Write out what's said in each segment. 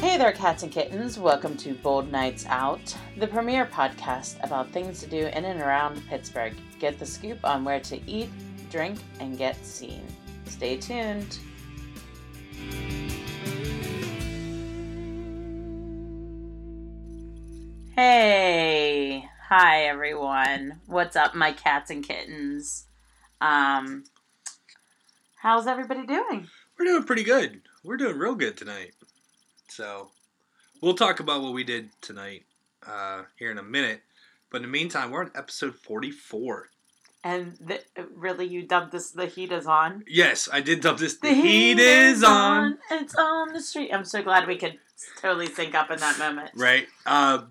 Hey there, cats and kittens. Welcome to Bold Nights Out, the premier podcast about things to do in and around Pittsburgh. Get the scoop on where to eat, drink, and get seen. Stay tuned. Hey. Hi, everyone. What's up, my cats and kittens? How's everybody doing? We're doing pretty good. We're doing real good tonight. So, we'll talk about what we did tonight here in a minute. But in the meantime, we're on episode 44. And really, you dubbed this The Heat Is On? Yes, I did dub this The Heat Is On. It's on the street. I'm so glad we could totally sync up in that moment. Right.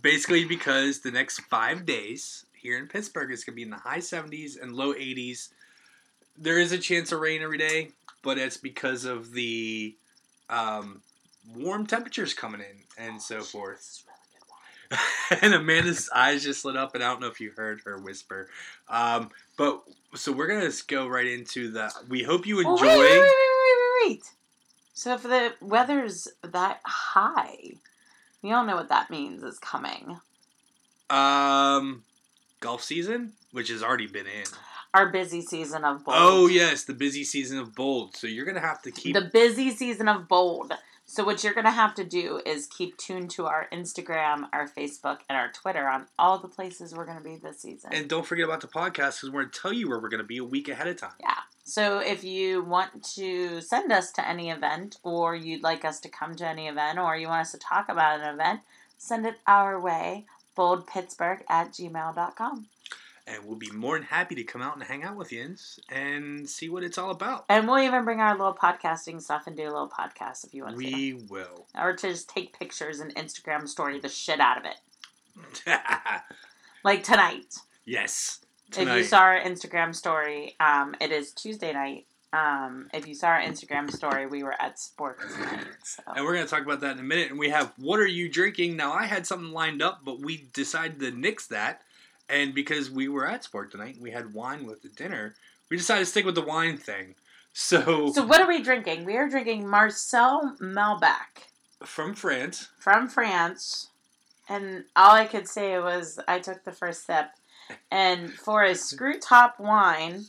Basically, because the next 5 days here in Pittsburgh is going to be in the high 70s and low 80s. There is a chance of rain every day, but it's because of the... warm temperatures coming in and so forth. This is really good wine. And Amanda's eyes just lit up, and I don't know if you heard her whisper. So we're gonna just go right into the. We hope you enjoy. Wait. So if the weather's that high, we all know what that means is coming. Golf season, which has already been in. Our busy season of bold. Oh yes, the busy season of bold. So you're gonna have to keep the busy season of bold. So what you're going to have to do is keep tuned to our Instagram, our Facebook, and our Twitter on all the places we're going to be this season. And don't forget about the podcast because we're going to tell you where we're going to be a week ahead of time. Yeah. So if you want to send us to any event or you'd like us to come to any event or you want us to talk about an event, send it our way, boldpittsburgh@gmail.com. And we'll be more than happy to come out and hang out with you and see what it's all about. And we'll even bring our little podcasting stuff and do a little podcast if you want to. We will. Or to just take pictures and Instagram story the shit out of it. Like tonight. Yes. Tonight. If you saw our Instagram story, it is Tuesday night. If you saw our Instagram story, we were at Spork Made. So. And we're going to talk about that in a minute. And we have, what are you drinking? Now, I had something lined up, but we decided to nix that. And because we were at Spork tonight and we had wine with the dinner, we decided to stick with the wine thing. So what are we drinking? We are drinking Marcel Malbec. From France. And all I could say was I took the first sip. And for a screw top wine,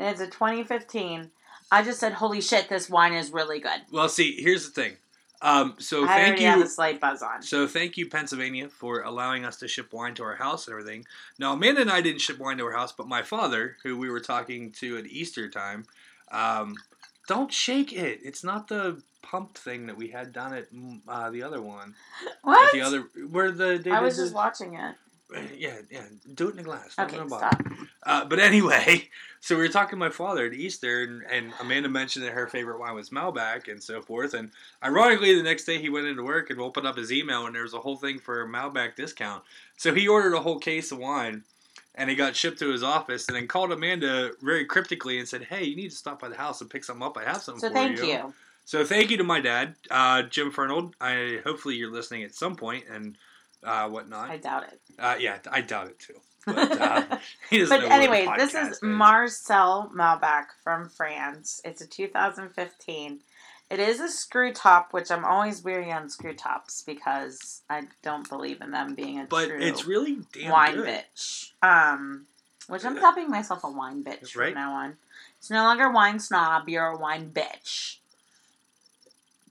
and it's a 2015, I just said, holy shit, this wine is really good. Well, see, here's the thing. Have a slight buzz on. So thank you, Pennsylvania, for allowing us to ship wine to our house and everything. Now, Amanda and I didn't ship wine to our house, but my father, who we were talking to at Easter time, don't shake it. It's not the pump thing that we had done at the other one. What? At the other, where the I was just watching it. Yeah. Do it in a glass. Okay, stop. But anyway, so we were talking to my father at Easter, and Amanda mentioned that her favorite wine was Malbec and so forth. And ironically, the next day he went into work and opened up his email, and there was a whole thing for a Malbec discount. So he ordered a whole case of wine, and it got shipped to his office, and then called Amanda very cryptically and said, hey, you need to stop by the house and pick something up. I have something for you. So thank you. So thank you to my dad, Jim Fernald. Hopefully you're listening at some point, and... whatnot. I doubt it. Yeah, I doubt it too. But, but anyway, this is Marcel Malbec from France. It's a 2015. It is a screw top, which I'm always weary on screw tops because I don't believe in them being a but true it's really damn wine good. Bitch. Which I'm calling myself a wine bitch that's from now on. It's no longer wine snob. You're a wine bitch.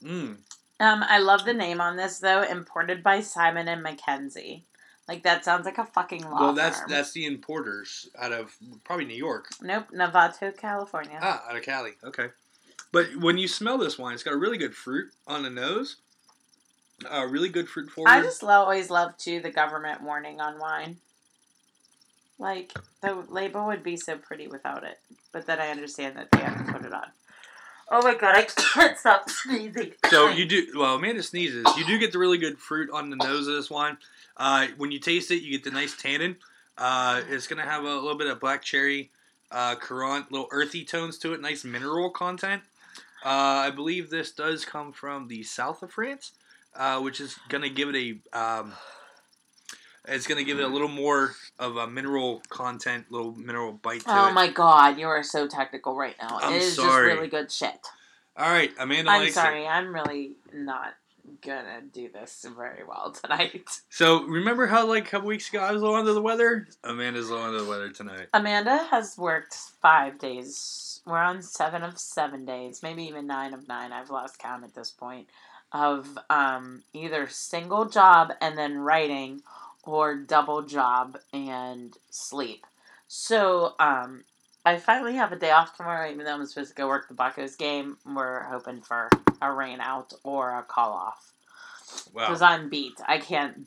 Mm. I love the name on this, though. Imported by Simon & Mackenzie. Like, that sounds like a fucking law firm. Well, that's the importers out of probably New York. Nope, Novato, California. Ah, out of Cali. Okay. But when you smell this wine, it's got a really good fruit on the nose. Really good fruit forward. I just always love, too, the government warning on wine. Like, the label would be so pretty without it. But then I understand that they have to put it on. Oh my god, I can't stop sneezing. So you do, well, Amanda sneezes. You do get the really good fruit on the nose of this wine. When you taste it, you get the nice tannin. It's going to have a little bit of black cherry, currant, little earthy tones to it, nice mineral content. I believe this does come from the south of France, which is going to give it a, it's going to give it a little more of a mineral content, little mineral bite to it. Oh, my God. You are so technical right now. I'm sorry. It is just really good shit. All right. Amanda likes it. I'm sorry. I'm really not gonna do this very well tonight. So, remember how, like, a couple weeks ago I was low under the weather? Amanda's low under the weather tonight. Amanda has worked 5 days. We're on 7 of 7 days, maybe even 9 of 9. I've lost count at this point. Of either single job and then writing or double job and sleep. So, I finally have a day off tomorrow, even though I'm supposed to go work the Buccos game. We're hoping for a rain out or a call off. Wow. Because I'm beat. I can't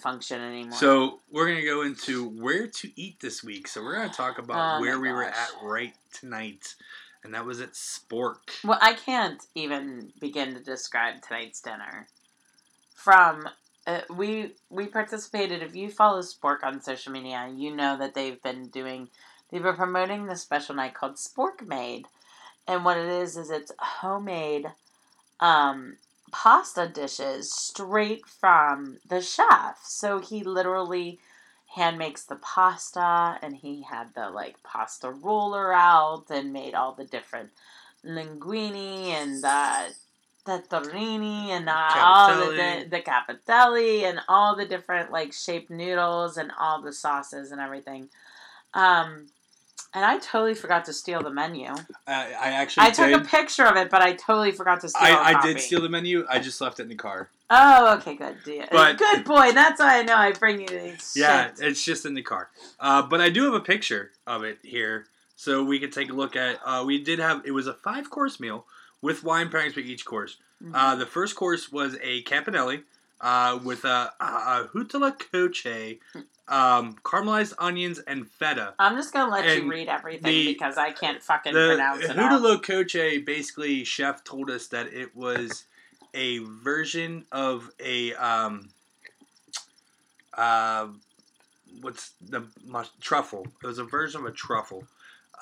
function anymore. So we're going to go into where to eat this week. So we're going to talk about where we were at right tonight. And that was at Spork. Well, I can't even begin to describe tonight's dinner. From... we participated. If you follow Spork on social media, you know that they've been doing... They were promoting this special night called Spork Made. And what it is it's homemade pasta dishes straight from the chef. So he literally hand makes the pasta, and he had the, like, pasta roller out and made all the different linguine and the tortellini and all the capatelli and all the different, like, shaped noodles and all the sauces and everything. And I totally forgot to steal the menu. I took a picture of it, but I totally forgot to steal it. I did steal the menu. I just left it in the car. Oh, okay, good. Good boy. That's how I know I bring you these. Yeah, shit. It's just in the car. But I do have a picture of it here, so we could take a look at. We did have. It was a 5-course meal with wine pairings for each course. Mm-hmm. The first course was a Campanelli with a huta loco coche. Caramelized onions and feta. I'm just gonna let you read everything because I can't fucking pronounce it. The huta loco coche, basically, chef told us that it was a version of a truffle. It was a version of a truffle.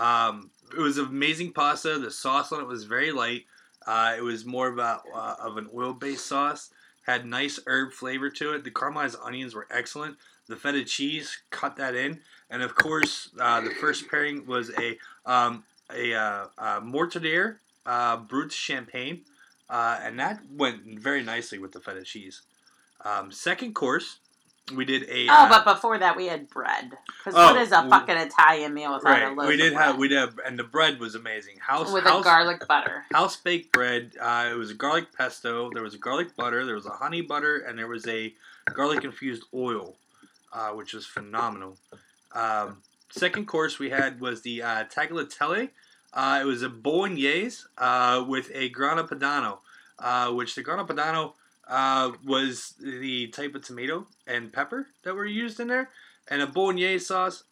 It was amazing pasta. The sauce on it was very light. It was more of an oil-based sauce. Had nice herb flavor to it. The caramelized onions were excellent. The feta cheese, cut that in, and of course, the first pairing was a Mortadere Brut Champagne, and that went very nicely with the feta cheese. Second course, we did a. But before that, we had bread. Because what is a fucking Italian meal without a loaf? And the bread was amazing. With garlic butter. House baked bread. It was a garlic pesto. There was a garlic butter. There was a honey butter, and there was a garlic infused oil. Which was phenomenal. Second course we had was the Tagliatelle. It was a Bolognese with a Grana Padano, which the Grana Padano was the type of tomato and pepper that were used in there. And a Bolognese sauce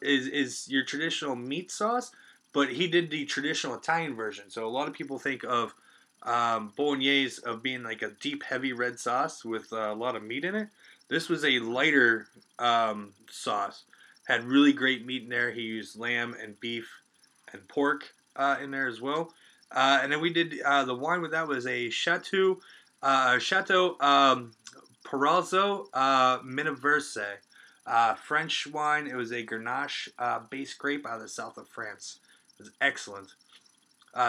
is your traditional meat sauce, but he did the traditional Italian version. So a lot of people think of Bolognese of being like a deep, heavy red sauce with a lot of meat in it. This was a lighter sauce. Had really great meat in there. He used lamb and beef and pork in there as well. And then we did the wine with that was a Chateau Perazzo Miniverse. French wine. It was a Grenache based grape out of the south of France. It was excellent.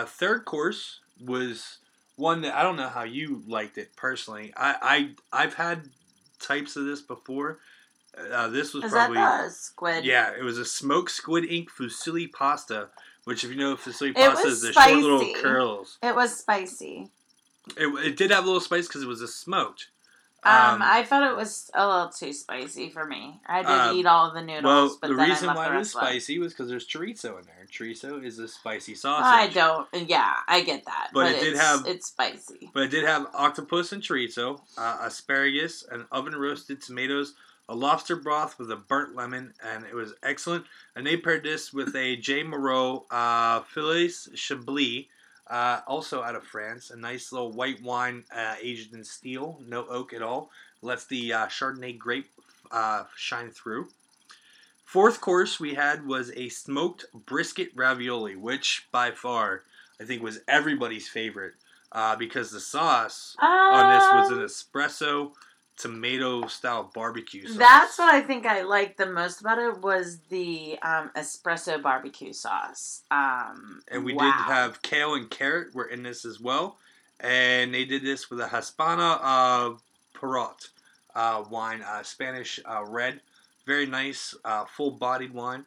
Third course was one that I don't know how you liked it personally. I've had types of this before. This was probably... Is that the squid? Yeah, it was a smoked squid ink fusilli pasta, which if you know fusilli pasta is the short little curls. It was spicy. It did have a little spice because it was a smoked. I thought it was a little too spicy for me. I did eat all the noodles, but the reason I left why the rest it was spicy was because there's chorizo in there. Chorizo is a spicy sausage. I get that. But it's spicy. But it did have octopus and chorizo, asparagus, and oven-roasted tomatoes, a lobster broth with a burnt lemon, and it was excellent. And they paired this with a J. Moreau Phyllis Chablis, also out of France, a nice little white wine aged in steel, no oak at all. Lets the Chardonnay grape shine through. Fourth course we had was a smoked brisket ravioli, which by far I think was everybody's favorite because the sauce on this was an espresso tomato style barbecue sauce. That's what I think I liked the most about it was the espresso barbecue sauce. And we did have kale and carrot were in this as well. And they did this with a Hispana Perrot wine, Spanish red. Very nice, full-bodied wine.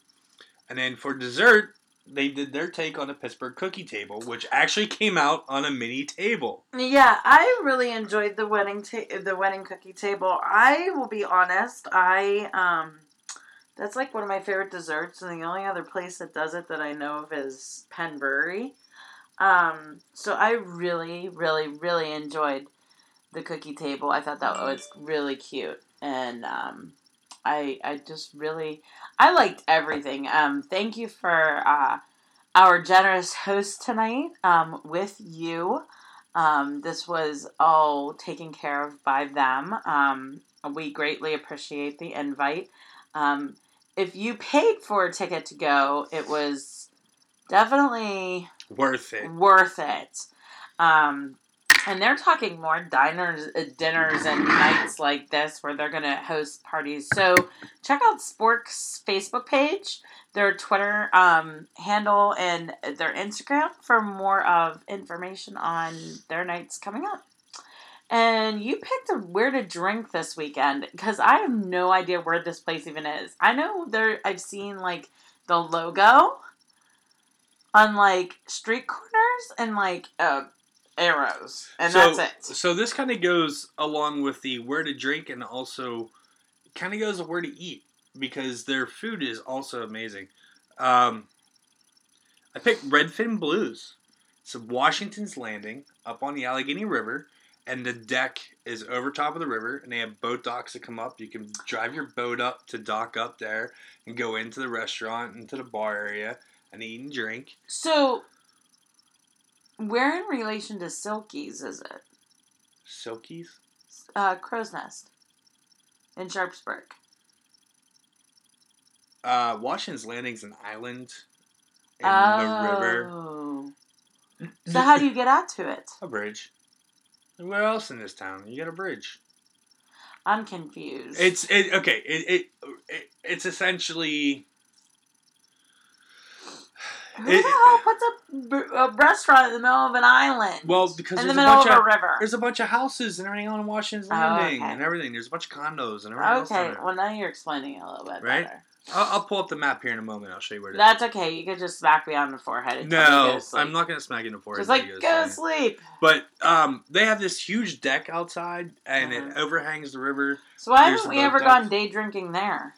And then for dessert, they did their take on a Pittsburgh cookie table, which actually came out on a mini table. Yeah, I really enjoyed the wedding cookie table. I will be honest, that's like one of my favorite desserts, and the only other place that does it that I know of is Penbury. So I really, really, really enjoyed the cookie table. I thought that was really cute, and I liked everything. Thank you for our generous host tonight with you. This was all taken care of by them. We greatly appreciate the invite. If you paid for a ticket to go, it was definitely worth it. And they're talking more dinners and nights like this where they're going to host parties. So check out Spork's Facebook page, their Twitter handle, and their Instagram for more of information on their nights coming up. And you picked where to drink this weekend because I have no idea where this place even is. I know I've seen like the logo on like street corners and like arrows, and so, that's it. So this kind of goes along with the where to drink, and also kind of goes to where to eat, because their food is also amazing. I picked Redfin Blues. It's Washington's Landing, up on the Allegheny River, and the deck is over top of the river, and they have boat docks that come up. You can drive your boat up to dock up there, and go into the restaurant, into the bar area, and eat and drink. So, where in relation to Silkies is it? Silkies? Crow's Nest. In Sharpsburg. Washington's Landing's an island in the river. So how do you get out to it? A bridge. Where else in this town? You got a bridge. I'm confused. It's essentially... Who the hell puts a restaurant in the middle of an island? Well, because in the middle of a river. There's a bunch of houses and everything on Washington's Landing and everything. There's a bunch of condos and everything else. Okay, well, now you're explaining it a little bit better. I'll pull up the map here in a moment. I'll show you where it is. That's okay. You can just smack me on the forehead. No, I'm not going to smack you on the forehead. Just like, go sleep. But they have this huge deck outside, and it overhangs the river. So why haven't we ever gone day drinking there?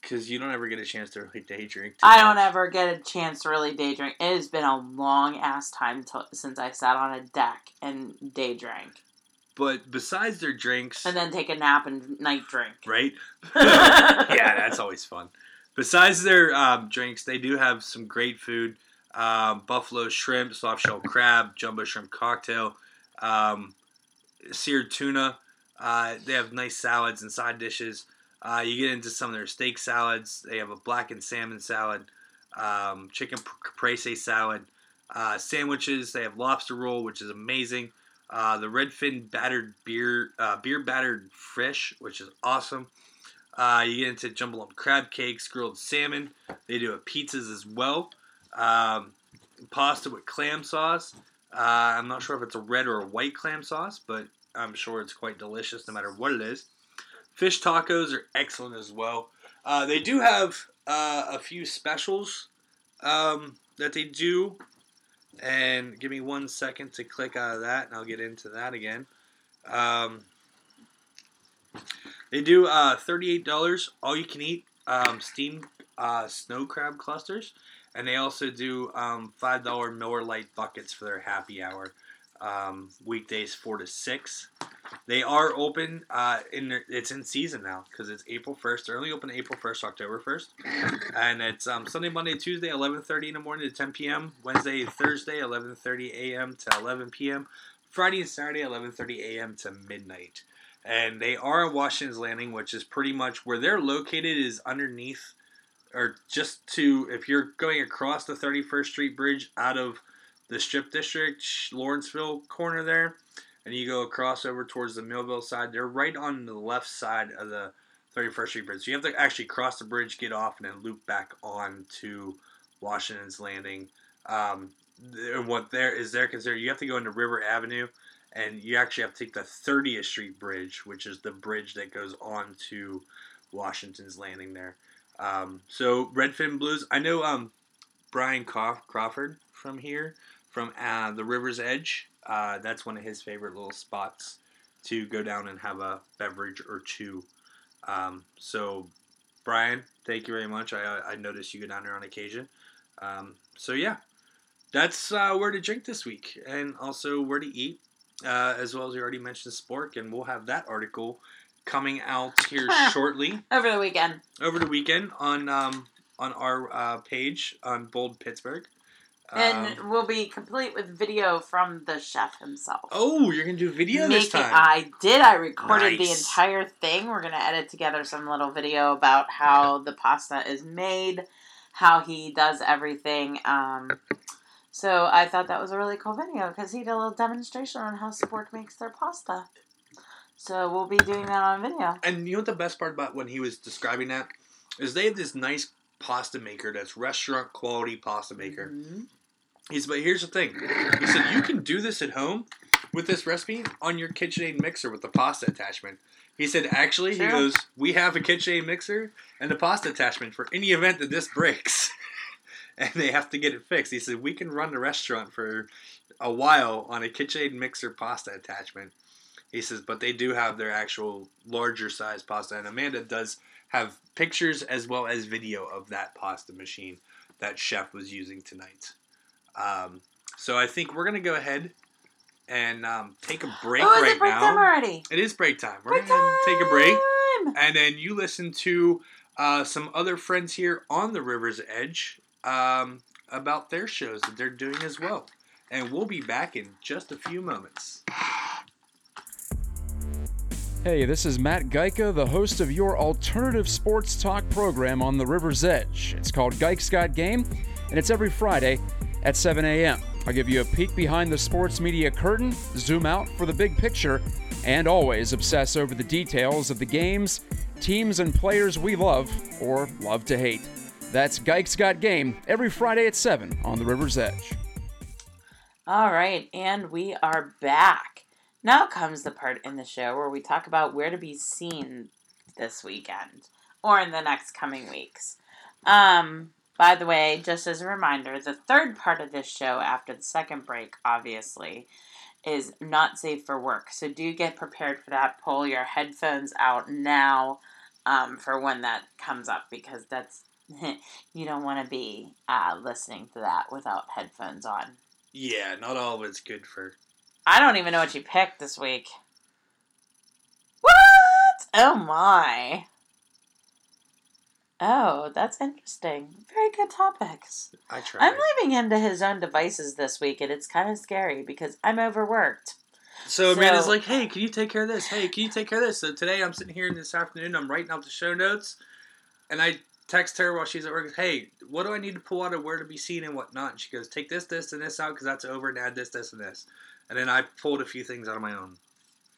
Because you don't ever get a chance to really day drink. Don't ever get a chance to really day drink. It has been a long-ass time since I sat on a deck and day drank. But besides their drinks... And then take a nap and night drink. Right? Yeah, that's always fun. Besides their drinks, they do have some great food. Buffalo shrimp, soft-shell crab, jumbo shrimp cocktail, seared tuna. They have nice salads and side dishes. You get into some of their steak salads. They have a blackened salmon salad, chicken caprese salad, sandwiches. They have lobster roll, which is amazing. The Redfin battered beer battered fish, which is awesome. You get into jumbo lump crab cakes, grilled salmon. They do have pizzas as well. Pasta with clam sauce. I'm not sure if it's a red or a white clam sauce, but I'm sure it's quite delicious no matter what it is. Fish tacos are excellent as well. They do have a few specials that they do. And give me 1 second to click out of that, and I'll get into that again. They do $38, all-you-can-eat steamed snow crab clusters. And they also do $5 Miller Lite buckets for their happy hour. Weekdays 4 to 6. They are open, it's in season now, because it's April 1st. They're only open April 1st, October 1st. And it's Sunday, Monday, Tuesday, 11:30 in the morning to 10 p.m. Wednesday, Thursday, 11:30 a.m. to 11 p.m. Friday and Saturday, 11:30 a.m. to midnight. And they are at Washington's Landing, which is pretty much where they're located is underneath, or just to, if you're going across the 31st Street Bridge out of the Strip District, Lawrenceville corner there, and you go across over towards the Millville side. They're right on the left side of the 31st Street Bridge. So you have to actually cross the bridge, get off, and then loop back on to Washington's Landing. what there is there considered. You have to go into River Avenue, and you actually have to take the 30th Street Bridge, which is the bridge that goes on to Washington's Landing there. So Redfin Blues, I know Brian Crawford from here, from the River's Edge. That's one of his favorite little spots to go down and have a beverage or two. So Brian, thank you very much. I noticed you go down there on occasion. So yeah, that's where to drink this week, and also where to eat, as well as we already mentioned Spork, and we'll have that article coming out here shortly. Over the weekend on our page on Bold Pittsburgh. And we'll be complete with video from the chef himself. Oh, you're going to do video this time. I did. I recorded the entire thing. We're going to edit together some little video about how the pasta is made, how he does everything. So I thought that was a really cool video because he did a little demonstration on how Spork makes their pasta. So we'll be doing that on video. And you know what the best part about when he was describing that is they have this nice pasta maker that's restaurant quality pasta maker. Mm-hmm. But here's the thing. He said, you can do this at home with this recipe on your KitchenAid mixer with the pasta attachment. He said, actually, sure. He goes, we have a KitchenAid mixer and a pasta attachment for any event that this breaks. And they have to get it fixed. He said, we can run the restaurant for a while on a KitchenAid mixer pasta attachment. He says, but they do have their actual larger size pasta. And Amanda does have pictures as well as video of that pasta machine that chef was using tonight. So I think we're going to go ahead and take a break right now. Oh, is it break time already? It is break time. We're going to take a break. And then you listen to some other friends here on the River's Edge about their shows that they're doing as well. And we'll be back in just a few moments. Hey, this is Matt Geica, the host of your alternative sports talk program on the River's Edge. It's called Geica's Got Game, and it's every Friday at 7 a.m. I'll give you a peek behind the sports media curtain, zoom out for the big picture, and always obsess over the details of the games, teams, and players we love or love to hate. That's Geica's Got Game, every Friday at 7 on the River's Edge. All right, and we are back. Now comes the part in the show where we talk about where to be seen this weekend or in the next coming weeks. By the way, just as a reminder, the third part of this show after the second break, obviously, is not safe for work. So do get prepared for that. Pull your headphones out now for when that comes up, because that's you don't want to be listening to that without headphones on. Yeah, not all of it's good for... I don't even know what you picked this week. What? Oh, my. Oh, that's interesting. Very good topics. I tried. I'm leaving him to his own devices this week, and it's kind of scary because I'm overworked. So Amanda's like, hey, can you take care of this? Hey, can you take care of this? So today I'm sitting here this afternoon. I'm writing out the show notes, and I text her while she's at work. Hey, what do I need to pull out of where to be seen and whatnot? And she goes, take this, this, and this out because that's over, and add this, this, and this. And then I pulled a few things out of my own.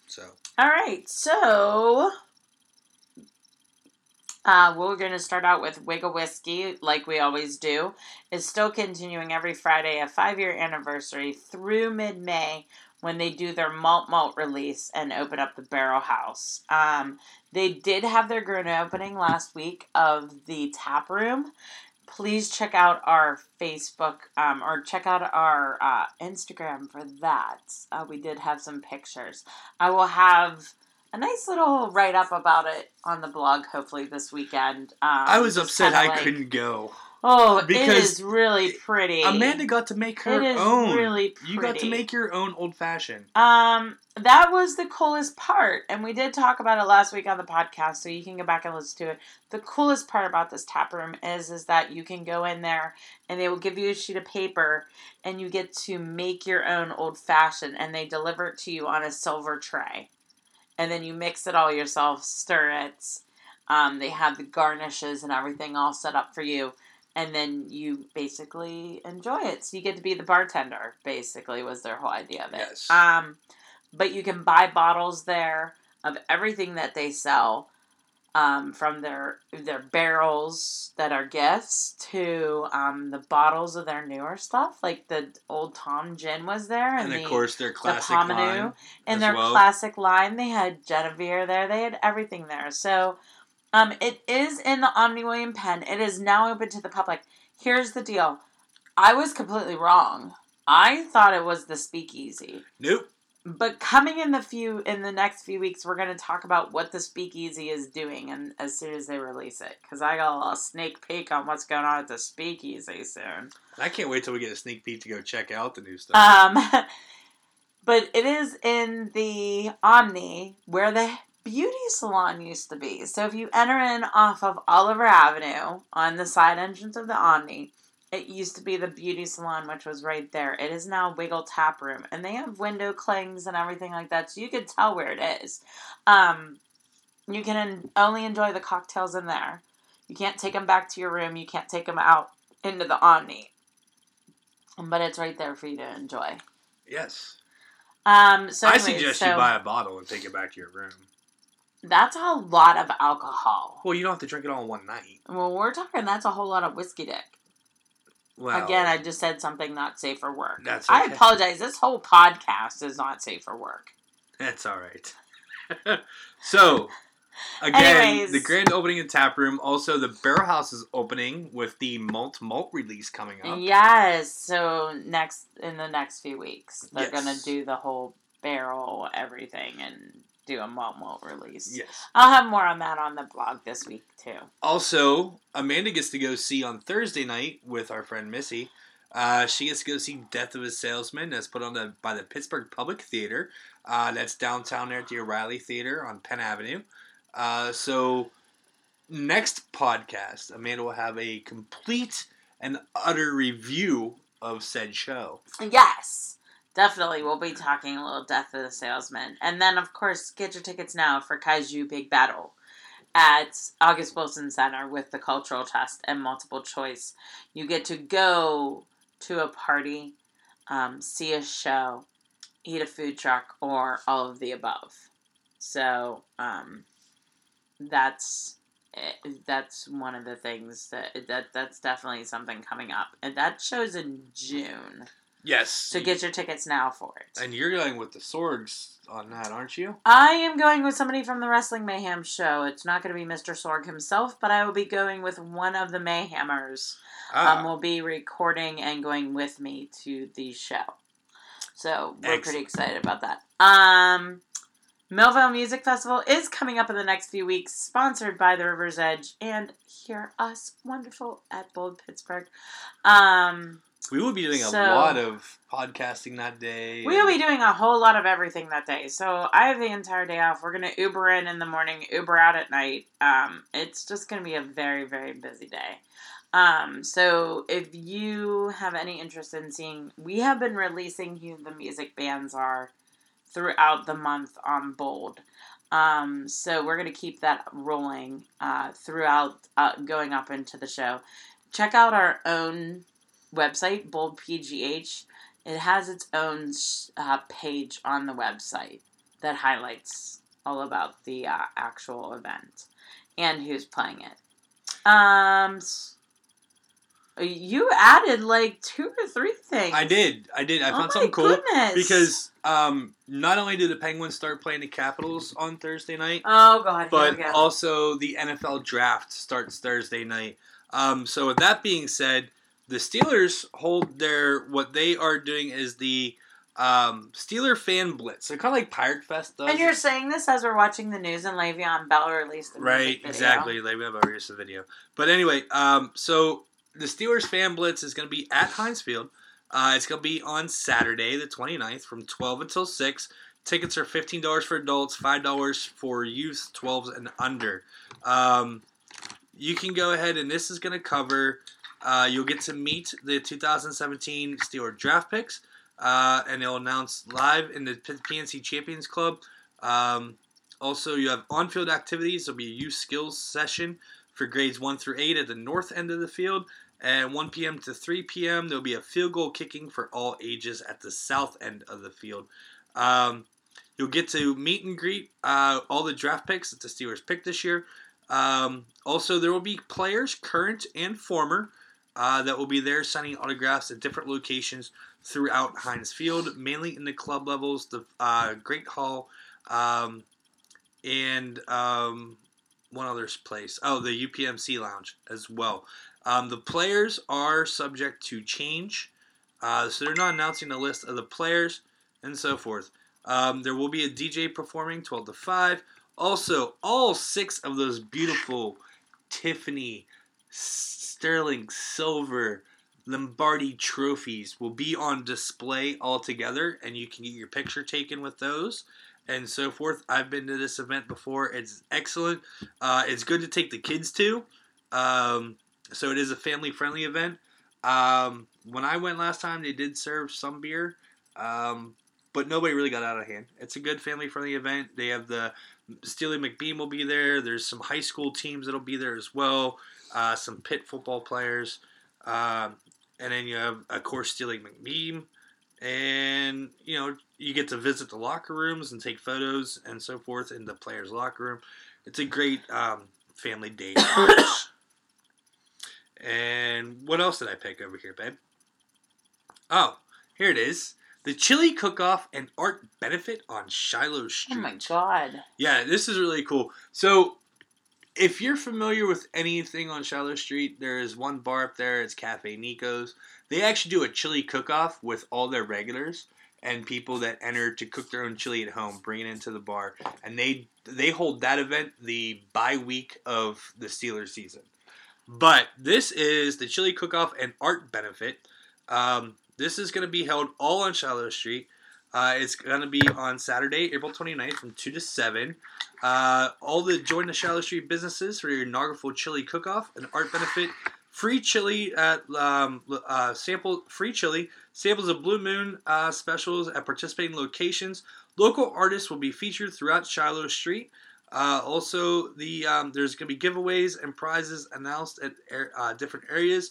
So. All right. So we're going to start out with Wiggle Whiskey, like we always do. It's still continuing every Friday, a 5-year anniversary through mid-May when they do their Malt release and open up the Barrel House. They did have their grand opening last week of the Tap Room. Please check out our Facebook or check out our Instagram for that. We did have some pictures. I will have a nice little write-up about it on the blog, hopefully, this weekend. I was upset I couldn't go. Oh, it is really pretty. Amanda got to make her own. It is really pretty. You got to make your own old-fashioned. That was the coolest part, and we did talk about it last week on the podcast, so you can go back and listen to it. The coolest part about this tap room is that you can go in there, and they will give you a sheet of paper, and you get to make your own old-fashioned, and they deliver it to you on a silver tray. And then you mix it all yourself, stir it. They have the garnishes and everything all set up for you. And then you basically enjoy it. So you get to be the bartender, basically, was their whole idea of it. Yes. But you can buy bottles there of everything that they sell. from their barrels that are gifts to the bottles of their newer stuff, like the Old Tom gin was there, and of course their classic line, and their classic line. They had Genevieve there. They had everything there. So it is in the Omni William Penn. It is now open to the public. Here's the deal. I was completely wrong. I thought it was the Speakeasy. Nope. But coming in the next few weeks, we're going to talk about what the Speakeasy is doing, and as soon as they release it, because I got a little sneak peek on what's going on at the Speakeasy soon. I can't wait till we get a sneak peek to go check out the new stuff. But it is in the Omni where the beauty salon used to be. So if you enter in off of Oliver Avenue on the side entrance of the Omni. It used to be the beauty salon, which was right there. It is now Wiggle Tap Room. And they have window clings and everything like that, so you can tell where it is. You can only enjoy the cocktails in there. You can't take them back to your room. You can't take them out into the Omni. But it's right there for you to enjoy. Yes. So I suggest you buy a bottle and take it back to your room. That's a lot of alcohol. Well, you don't have to drink it all in one night. Well, we're talking that's a whole lot of whiskey dick. Well, again, I just said something not safe for work. That's okay. I apologize. This whole podcast is not safe for work. That's all right. So, again, anyways, the grand opening of Tap Room. Also, the Barrel House is opening with the Malt Malt release coming up. Yes. So, in the next few weeks, they're going to do the whole barrel, everything, and do a Malt Malt release. Yes. I'll have more on that on the blog this week, too. Also, Amanda gets to go see on Thursday night with our friend Missy. She gets to go see Death of a Salesman that's put on by the Pittsburgh Public Theater. That's downtown there at the O'Reilly Theater on Penn Avenue. So, next podcast, Amanda will have a complete and utter review of said show. Yes. Definitely, we'll be talking a little Death of the Salesman. And then, of course, get your tickets now for Kaiju Big Battle at August Wilson Center with the cultural test and multiple choice. You get to go to a party, see a show, eat a food truck, or all of the above. So, that's one of the things that's definitely something coming up. And that show's in June. Yes. So get your tickets now for it. And you're going with the Sorgs on that, aren't you? I am going with somebody from the Wrestling Mayhem show. It's not going to be Mr. Sorg himself, but I will be going with one of the Mayhemers. Will be recording and going with me to the show. So we're pretty excited about that. Millville Music Festival is coming up in the next few weeks, sponsored by the River's Edge and Hear Us Wonderful at Bold Pittsburgh. We will be doing a lot of podcasting that day. We will be doing a whole lot of everything that day. So I have the entire day off. We're going to Uber in the morning, Uber out at night. It's just going to be a very, very busy day. So if you have any interest in seeing, we have been releasing who the music bands are throughout the month on Bold. So we're going to keep that rolling throughout going up into the show. Check out our own website, Bold PGH. It has its own page on the website that highlights all about the actual event and who's playing it. You added like 2 or 3 things. I did. I found something cool. Goodness. Because not only did the Penguins start playing the Capitals on Thursday night, but also the NFL draft starts Thursday night. So with that being said, the Steelers hold what they are doing is the Steeler fan blitz. They're kind of like Pirate Fest, though. And you're saying this as we're watching the news, and Le'Veon Bell released the music video. Right, exactly. Le'Veon Bell released the video. But anyway, so the Steelers fan blitz is going to be at Heinz Field. It's going to be on Saturday, the 29th, from 12 until 6. Tickets are $15 for adults, $5 for youth, 12s and under. You can go ahead, and this is going to cover... you'll get to meet the 2017 Steeler draft picks, and they'll announce live in the PNC Champions Club. Also, you have on-field activities. There'll be a youth skills session for grades 1 through 8 at the north end of the field. At 1 p.m. to 3 p.m., there'll be a field goal kicking for all ages at the south end of the field. You'll get to meet and greet all the draft picks that the Steelers picked this year. Also, there will be players, current and former, that will be there signing autographs at different locations throughout Heinz Field, mainly in the club levels, the Great Hall, and one other place. Oh, the UPMC Lounge as well. The players are subject to change, so they're not announcing a list of the players and so forth. There will be a DJ performing 12 to 5. Also, all six of those beautiful Tiffany, sterling silver, Lombardi trophies will be on display all together, and you can get your picture taken with those and so forth. I've been to this event before. It's excellent. It's good to take the kids to. So it is a family-friendly event. When I went last time, they did serve some beer, but nobody really got out of hand. It's a good family-friendly event. They have the Steely McBeam will be there. There's some high school teams that'll be there as well. Some pit football players. And then you have, of course, Steely McBeam. And, you know, you get to visit the locker rooms and take photos and so forth in the players' locker room. It's a great family day. And what else did I pick over here, babe? Oh, here it is. The Chili Cook-Off and Art Benefit on Shiloh Street. Oh, my God. Yeah, this is really cool. So, if you're familiar with anything on Shiloh Street, there is one bar up there. It's Cafe Nico's. They actually do a chili cook-off with all their regulars and people that enter to cook their own chili at home, bring it into the bar. And they hold that event the bye week of the Steelers season. But this is the Chili Cook-Off and Art Benefit. This is going to be held all on Shiloh Street. It's going to be on Saturday, April 29th from 2 to 7. All the Join the Shiloh Street businesses for your inaugural chili cook-off and art benefit. Free chili at samples of Blue Moon specials at participating locations. Local artists will be featured throughout Shiloh Street. Also, there's going to be giveaways and prizes announced at different areas.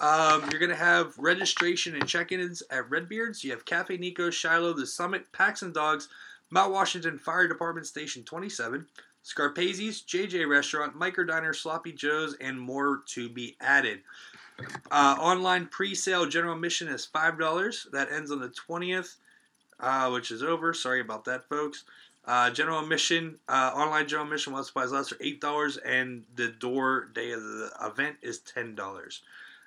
You're going to have registration and check-ins at Redbeard's. You have Cafe Nico, Shiloh, The Summit, Pax and Dogs, Mount Washington Fire Department Station 27, Scarpazzi's, JJ Restaurant, Micro Diner, Sloppy Joe's, and more to be added. Online pre-sale general admission is $5. That ends on the 20th, which is over. Sorry about that, folks. General admission, online general admission, while supplies last, are $8, and the door day of the event is $10.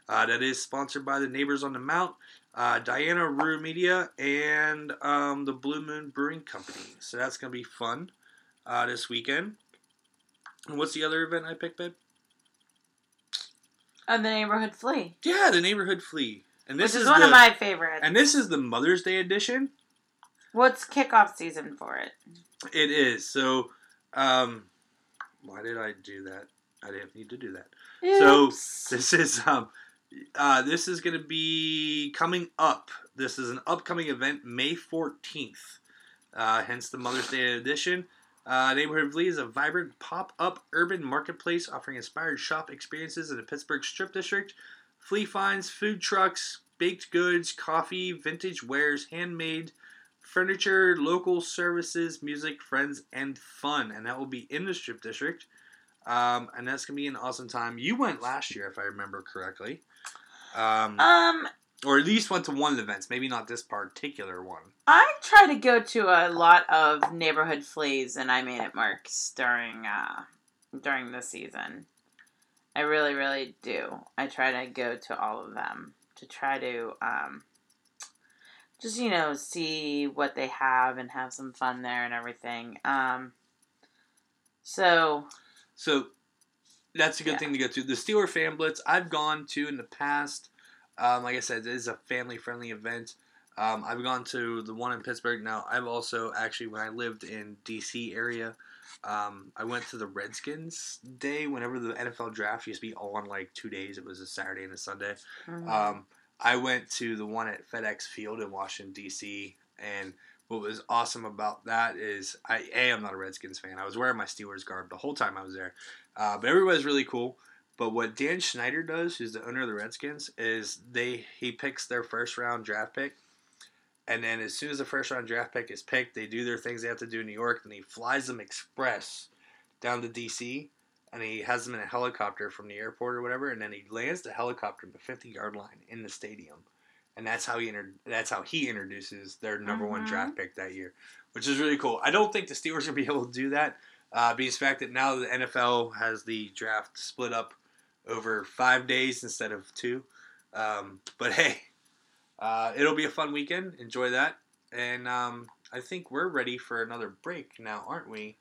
That is sponsored by the Neighbors on the Mount, Diana Rue Media, and the Blue Moon Brewing Company. So that's going to be fun this weekend. And what's the other event I picked, babe? The Neighborhood Flea. Yeah, the Neighborhood Flea. And this is one of my favorites. And this is the Mother's Day edition. Well, it's kickoff season for it. It is. So, why did I do that? I didn't need to do that. Oops. So, this is going to be coming up. This is an upcoming event, May 14th, hence the Mother's Day edition. Neighborhood Flea is a vibrant pop-up urban marketplace offering inspired shop experiences in the Pittsburgh Strip District. Flea finds, food trucks, baked goods, coffee, vintage wares, handmade furniture, local services, music, friends, and fun. And that will be in the Strip District. And that's going to be an awesome time. You went last year, if I remember correctly. Or at least went to one of the events. Maybe not this particular one. I try to go to a lot of neighborhood fleas, and I made it marks during the season. I really, really do. I try to go to all of them to try to just, you know, see what they have and have some fun there and everything. So, that's a good thing to go to. The Steeler Fan Blitz, I've gone to in the past. Like I said, it is a family-friendly event. I've gone to the one in Pittsburgh. Now, I've also, actually, when I lived in D.C. area, I went to the Redskins Day whenever the NFL draft used to be all on, like, 2 days. It was a Saturday and a Sunday. Mm-hmm. I went to the one at FedEx Field in Washington, D.C., and what was awesome about that is I'm not a Redskins fan. I was wearing my Steelers garb the whole time I was there. But everybody's really cool. But what Dan Schneider does, who's the owner of the Redskins, is he picks their first-round draft pick. And then as soon as the first-round draft pick is picked, they do their things they have to do in New York. And he flies them express down to D.C. and he has them in a helicopter from the airport or whatever, and then he lands the helicopter at the 50-yard line in the stadium. And that's how he introduces their number one draft pick that year, which is really cool. I don't think the Steelers will be able to do that, because the fact that now the NFL has the draft split up over 5 days instead of 2. But hey, it'll be a fun weekend. Enjoy that. And I think we're ready for another break now, aren't we?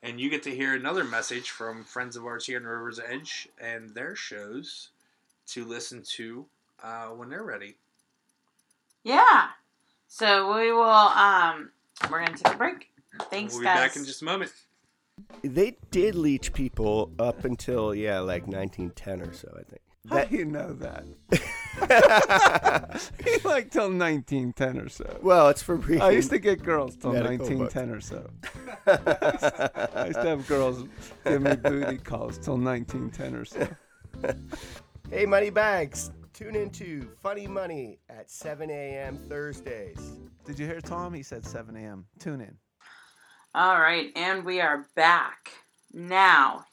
And you get to hear another message from friends of ours here in River's Edge and their shows to listen to when they're ready. Yeah. So we will, we're going to take a break. Thanks, guys. We'll be back in just a moment. They did leech people up until, like 1910 or so, I think. How do you know that? Till 1910 or so. Well, it's for reading. I used to get girls till 1910 or so. I used to have girls give me booty calls till 1910 or so. Hey, Money Bags. Tune into Funny Money at 7 a.m. Thursdays. Did you hear Tom? He said 7 a.m. Tune in. All right, and we are back. Now,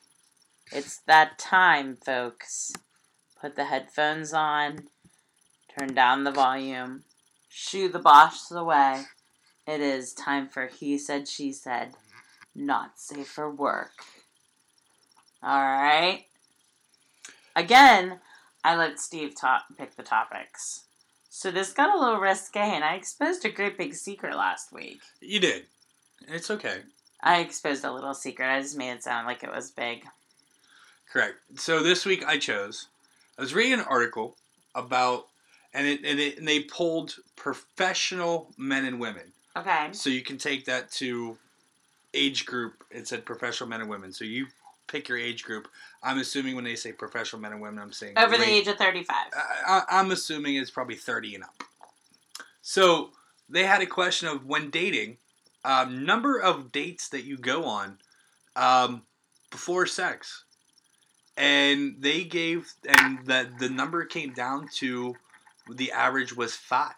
it's that time, folks. Put the headphones on, turn down the volume, shoo the boss away. It is time for He Said, She Said, Not Safe for Work. All right. Again, I let Steve pick the topics. So this got a little risque, and I exposed a great big secret last week. You did. It's okay. I exposed a little secret. I just made it sound like it was big. Correct. So this week I was reading an article about, and they polled professional men and women. Okay. So you can take that to age group. It said professional men and women. So you pick your age group. I'm assuming when they say professional men and women, I'm saying over the age of 35. I'm assuming it's probably 30 and up. So they had a question of when dating, number of dates that you go on before sex, and they gave, and the number came down to the average was 5.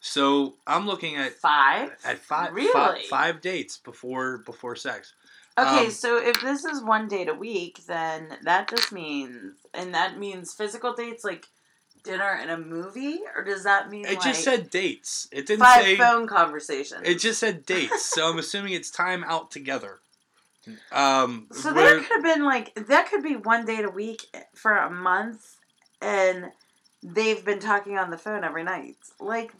So I'm looking at 5 at 5 really? 5 dates before sex. Okay, so if this is one date a week, then that just means... And that means physical dates, like dinner and a movie? Or does that mean, it just said dates. It didn't say... 5 phone conversations. It just said dates, so I'm assuming it's time out together. So there could have been, that could be one date a week for a month, and they've been talking on the phone every night.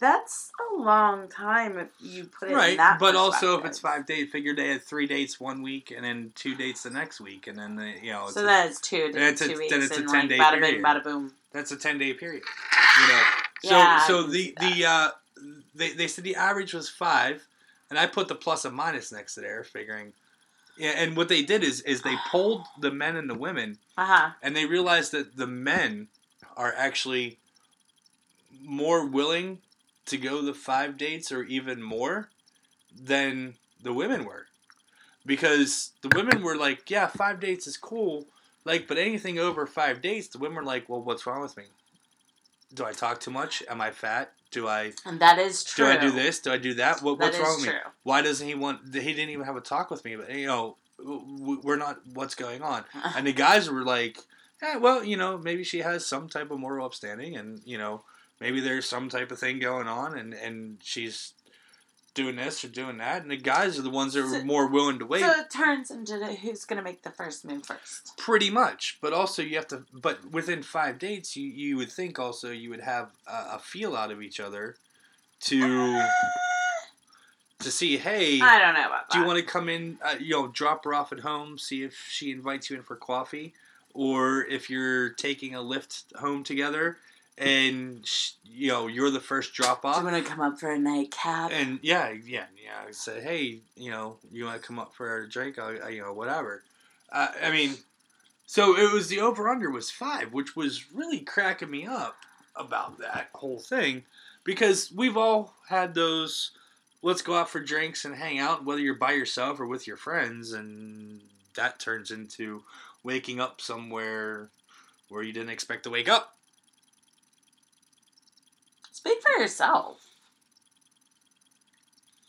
That's a long time if you put it in that perspective. Right, but also if it's 5 days, figure they had 3 dates one week and then 2 dates the next week. And then, It's so that is 2 dates, 2 weeks. Then it's a 10-day period. Bada bing, bada boom. That's a 10-day period. So they said the average was 5, and I put the plus and minus next to there, figuring... Yeah, and what they did is they polled the men and the women, and they realized that the men... are actually more willing to go the 5 dates or even more than the women were. Because the women were 5 dates is cool, but anything over 5 dates, the women were what's wrong with me? Do I talk too much? Am I fat? And that is true. Do I do this? Do I do that? What's wrong with me? Why doesn't he didn't even have a talk with me, but we're not, what's going on? And the guys were yeah, well, maybe she has some type of moral upstanding, and, maybe there's some type of thing going on, and she's doing this or doing that, and the guys are the ones that are more willing to wait. So it turns into who's going to make the first move first. Pretty much, but also you have to, but within 5 dates, you would think also you would have a feel out of each other to see, hey, I don't know about that. Do you want to come in, drop her off at home, see if she invites you in for coffee? Or if you're taking a lift home together, and you're the first drop off. Do you want to come up for a nightcap? And yeah. I said, hey, you want to come up for a drink? Whatever. So it was the over under was 5, which was really cracking me up about that whole thing, because we've all had those. Let's go out for drinks and hang out, whether you're by yourself or with your friends, and that turns into waking up somewhere where you didn't expect to wake up. Speak for yourself.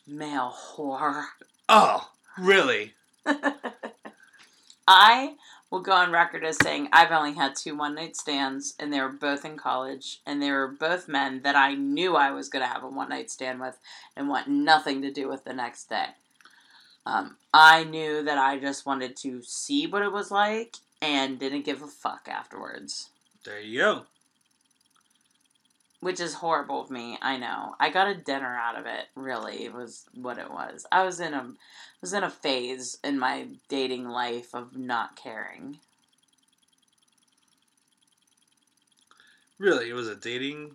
Male whore. Oh, really? I will go on record as saying I've only had 2 one-night stands, and they were both in college, and they were both men that I knew I was going to have a one-night stand with and want nothing to do with the next day. I knew that I just wanted to see what it was like and didn't give a fuck afterwards. There you go. Which is horrible of me, I know. I got a dinner out of it, really, was what it was. I was in a phase in my dating life of not caring. Really? It was a dating...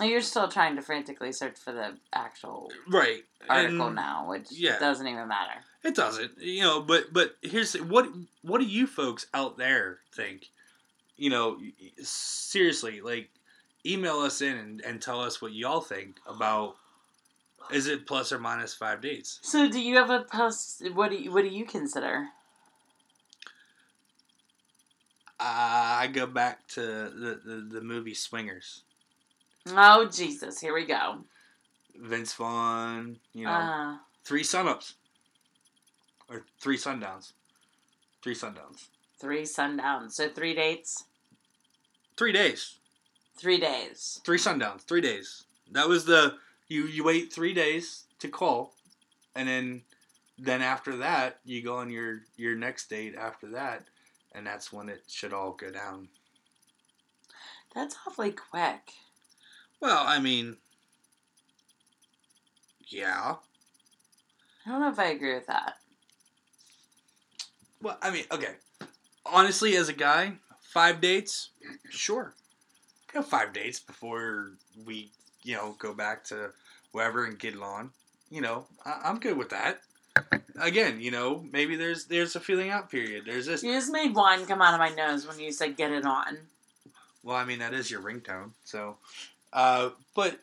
You're still trying to frantically search for the actual right article and now, which doesn't even matter. It doesn't. You know, but here's... What do you folks out there think? You know, seriously, like... Email us in and tell us what y'all think about, is it plus or minus 5 dates? So do you have a post, what do you consider? I go back to the movie Swingers. Oh, Jesus, here we go. Vince Vaughn, 3 sunups. Or 3 sundowns. 3 sundowns. 3 sundowns. So 3 dates? 3 days. 3 days. 3 sundowns. 3 days. That was the... You wait 3 days to call. And then after that, you go on your next date after that. And that's when it should all go down. That's awfully quick. Well, I mean... Yeah. I don't know if I agree with that. Well, I mean, okay. Honestly, as a guy, 5 dates, sure. 5 dates before we, go back to wherever and get along. I'm good with that. Again, maybe there's a feeling out period. There's this. You just made wine come out of my nose when you said get it on. Well, I mean, that is your ringtone. So, but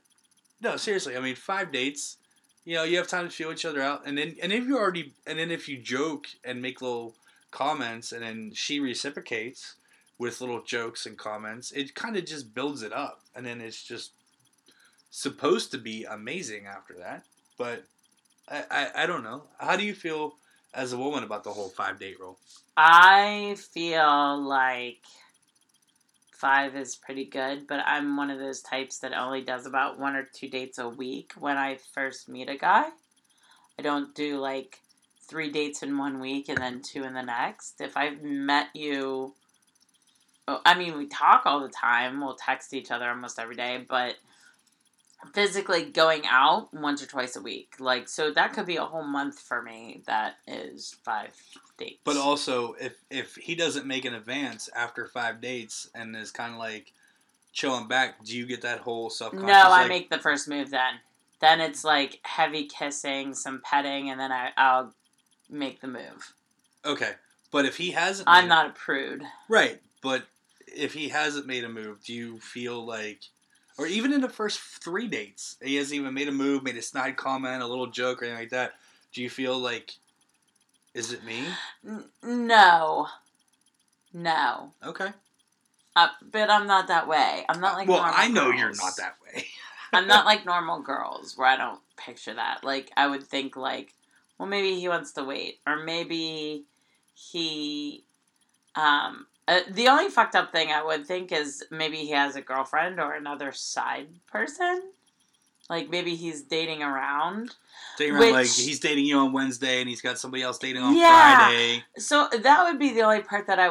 no, seriously, I mean, 5 dates, you have time to feel each other out. And then if you joke and make little comments and then she reciprocates with little jokes and comments, it kind of just builds it up. And then it's just supposed to be amazing after that. But I don't know. How do you feel as a woman about the whole 5-date rule? I feel like 5 is pretty good, but I'm one of those types that only does about 1 or 2 dates a week when I first meet a guy. I don't do 3 dates in 1 week and then 2 in the next. If I've met you... I mean, we talk all the time. We'll text each other almost every day, but physically going out once or twice a week. So that could be a whole month for me. That is 5 dates. But also, if he doesn't make an advance after 5 dates and is kind of chilling back, do you get that whole self-conscious? No, I make the first move then. Then it's heavy kissing, some petting, and then I'll make the move. Okay. But if he hasn't... I'm not a prude. Right. But if he hasn't made a move, do you feel or even in the first 3 dates, he hasn't even made a move, made a snide comment, a little joke, or anything like that, do you feel is it me? No. Okay. But I'm not that way. I'm not normal girls. Well, I know you're not that way. I'm not normal girls, where I don't picture that. I would think maybe he wants to wait. Or maybe he, the only fucked up thing I would think is maybe he has a girlfriend or another side person. Maybe he's dating around. He's dating you on Wednesday and he's got somebody else dating on Friday. So that would be the only part that I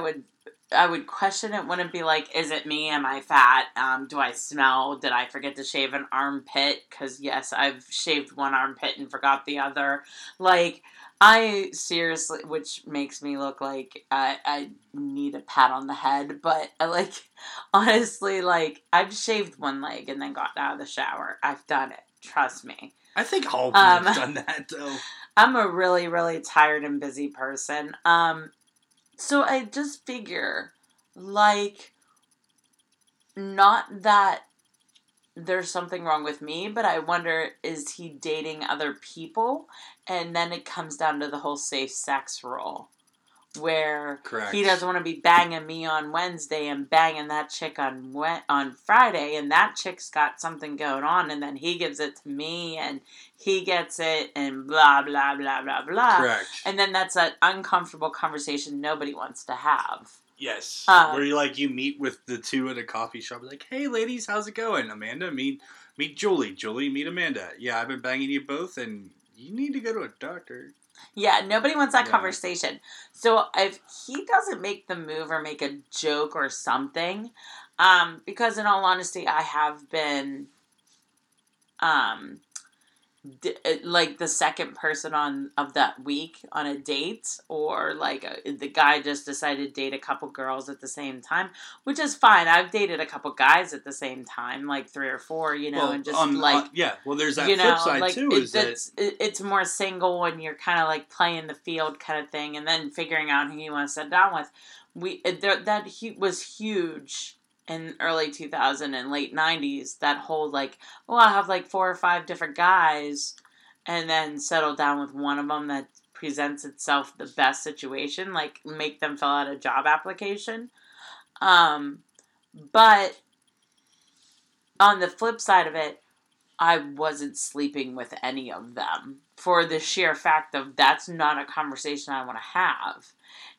would question. It wouldn't be is it me? Am I fat? Do I smell? Did I forget to shave an armpit? Because, yes, I've shaved one armpit and forgot the other. I seriously, which makes me look like I need a pat on the head, but honestly, I've shaved one leg and then gotten out of the shower. I've done it. Trust me. I think all of you have done that, though. I'm a really, really tired and busy person. So I just figure, not that there's something wrong with me, but I wonder, is he dating other people? And then it comes down to the whole safe sex rule, where Correct. He doesn't want to be banging me on Wednesday and banging that chick on Friday, and that chick's got something going on, and then he gives it to me, and he gets it, and blah, blah, blah, blah, blah. Correct. And then that's an uncomfortable conversation nobody wants to have. Yes. Where you like, you meet with the two at a coffee shop, like, hey, ladies, how's it going? Amanda, meet Julie. Julie, meet Amanda. Yeah, I've been banging you both, and you need to go to a doctor. Yeah, nobody wants that conversation. So if he doesn't make the move or make a joke or something, because in all honesty, I have been, like the second person of that week on a date, or like the guy just decided to date a couple girls at the same time, which is fine. I've dated a couple guys at the same time, like 3 or 4, you know, and just there's that flip side too. It's more single when you're kind of like playing the field kind of thing, and then figuring out who you want to sit down with. That was huge. In early 2000 and late 90s, that whole like, oh, I'll have like 4 or 5 different guys and then settle down with one of them that presents itself the best situation, like make them fill out a job application. But on the flip side of it, I wasn't sleeping with any of them for the sheer fact of that's not a conversation I want to have.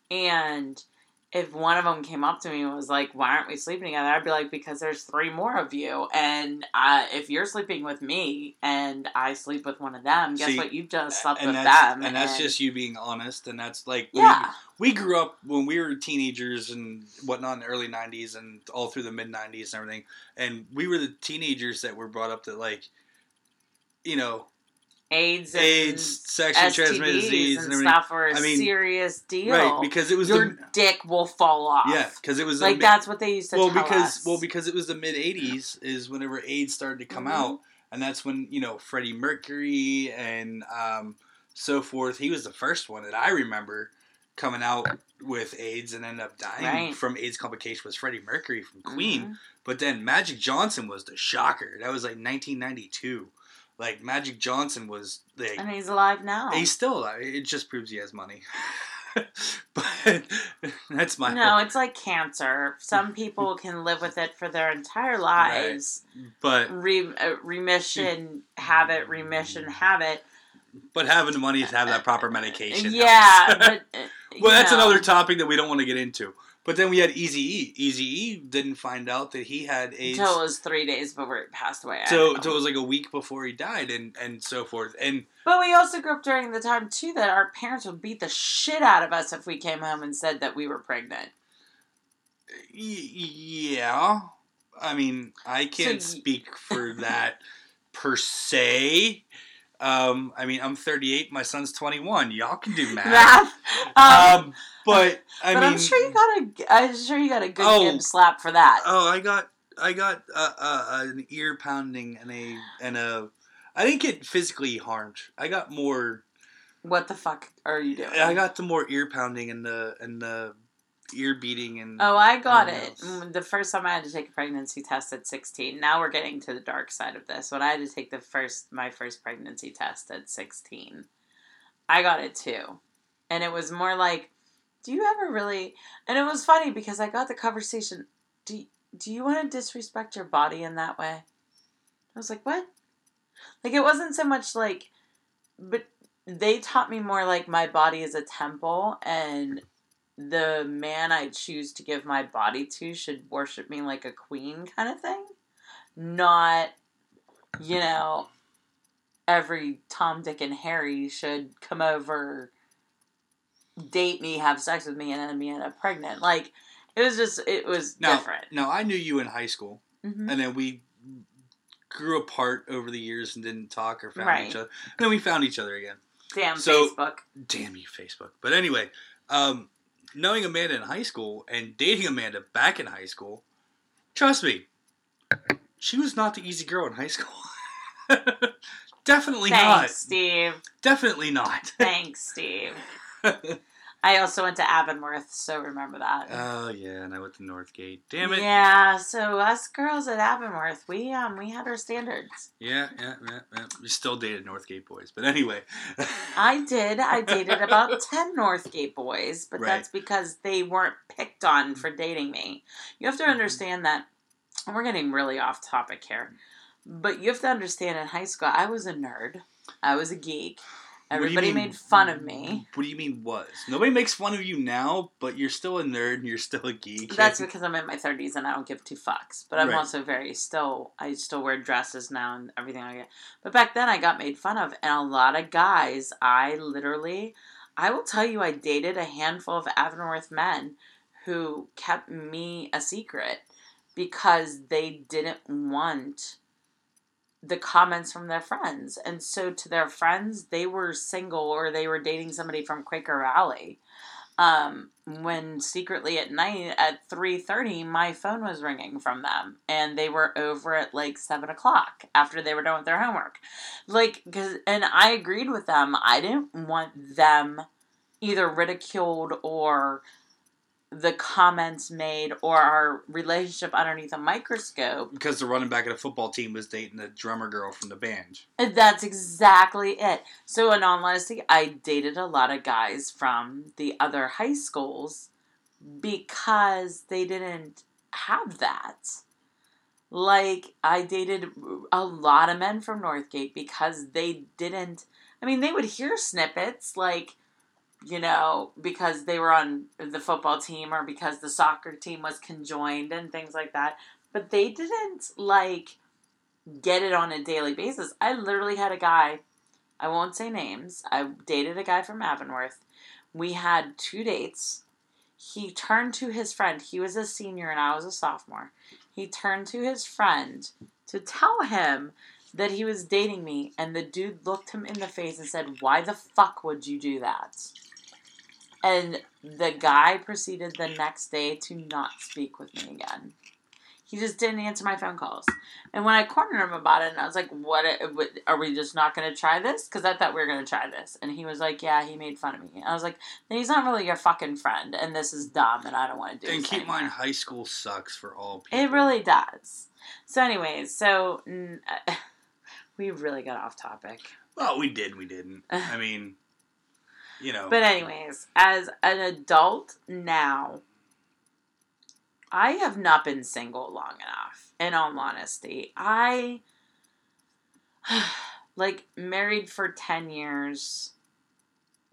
And if one of them came up to me and was like, why aren't we sleeping together? I'd be like, because there's 3 more of you. And if you're sleeping with me and I sleep with one of them, guess what? You've just slept with them. And that's just you being honest. And that's like, yeah. We grew up when we were teenagers and whatnot in the early 90s and all through the mid 90s and everything. And we were the teenagers that were brought up that like, you know, AIDS, sexually transmitted disease, and everything. Stuff were a serious deal, right? Because it was your dick will fall off. Yeah, because it was like that's what they used to. Because it was the mid '80s is whenever AIDS started to come out, and that's when Freddie Mercury and so forth. He was the first one that I remember coming out with AIDS and ended up dying from AIDS complications. Was Freddie Mercury from Queen, but then Magic Johnson was the shocker. That was like 1992. Like, Magic Johnson was, like... And he's alive now. He's still alive. It just proves he has money. But that's my... No, point. It's like cancer. Some people can live with it for their entire lives. Right. But... Remission, have it. But having the money to have that proper medication. Yeah, but... Well, that's another topic that we don't want to get into. But then we had Eazy-E. Eazy-E didn't find out that he had AIDS. Until it was 3 days before it passed away. So it was like a week before he died and so forth. But we also grew up during the time, too, that our parents would beat the shit out of us if we came home and said that we were pregnant. Yeah. I mean, I can't speak for that per se. I mean, I'm 38. My son's 21. Y'all can do math. But I mean, I'm sure you got a good gib slap for that. Oh, I got an ear pounding and a. I didn't get physically harmed. I got more. What the fuck are you doing? I got the more ear pounding and the ear beating and. Oh, I got it. The first time I had to take a pregnancy test at 16. Now we're getting to the dark side of this. When I had to take my first pregnancy test at 16, I got it too, and it was more like. Do you ever really... And it was funny because I got the conversation, do you want to disrespect your body in that way? I was like, what? Like, it wasn't so much like... But they taught me more like my body is a temple and the man I choose to give my body to should worship me like a queen kind of thing. Not, every Tom, Dick, and Harry should come over... date me, have sex with me, and then me end up pregnant. Like, it was different. No, I knew you in high school, and then we grew apart over the years and didn't talk or found each other. And then we found each other again. Facebook. Damn you, Facebook. But anyway, knowing Amanda in high school and dating Amanda back in high school, trust me, she was not the easy girl in high school. Definitely not. Thanks, Steve. Definitely not. Thanks, Steve. I also went to Avonworth, so remember that. Oh, yeah, and I went to Northgate. Damn it. Yeah, so us girls at Avonworth, we had our standards. Yeah. We still dated Northgate boys, but anyway. I did. I dated about 10 Northgate boys, but that's because they weren't picked on for dating me. You have to understand that, and we're getting really off topic here, but you have to understand in high school, I was a nerd. I was a geek. Everybody made fun of me. What do you mean was? Nobody makes fun of you now, but you're still a nerd and you're still a geek. That's because I'm in my 30s and I don't give two fucks. But I'm also I still wear dresses now and everything like that. But back then I got made fun of. And a lot of guys, I will tell you I dated a handful of Avonworth men who kept me a secret because they didn't want the comments from their friends. And so to their friends, they were single or they were dating somebody from Quaker Alley. When secretly at night at 3:30, my phone was ringing from them and they were over at like 7:00 after they were done with their homework. And I agreed with them. I didn't want them either ridiculed or the comments made or our relationship underneath a microscope. Because the running back of the football team was dating the drummer girl from the band. That's exactly it. So in all honesty, I dated a lot of guys from the other high schools because they didn't have that. Like, I dated a lot of men from Northgate because they didn't... I mean, they would hear snippets like, you know, because they were on the football team or because the soccer team was conjoined and things like that. But they didn't, get it on a daily basis. I literally had a guy, I won't say names, I dated a guy from Avonworth. We had 2 dates. He turned to his friend. He was a senior and I was a sophomore. He turned to his friend to tell him that he was dating me, and the dude looked him in the face and said, "Why the fuck would you do that?" And the guy proceeded the next day to not speak with me again. He just didn't answer my phone calls. And when I cornered him about it, and I was like, what are we just not going to try this? Because I thought we were going to try this. And he was like, yeah, he made fun of me. And I was like, then he's not really your fucking friend, and this is dumb, and I don't want to do this. And keep in mind, high school sucks for all people. It really does. So anyways, we really got off topic. Well, we did, we didn't. I mean... You know. But anyways, as an adult now, I have not been single long enough, in all honesty. I, married for 10 years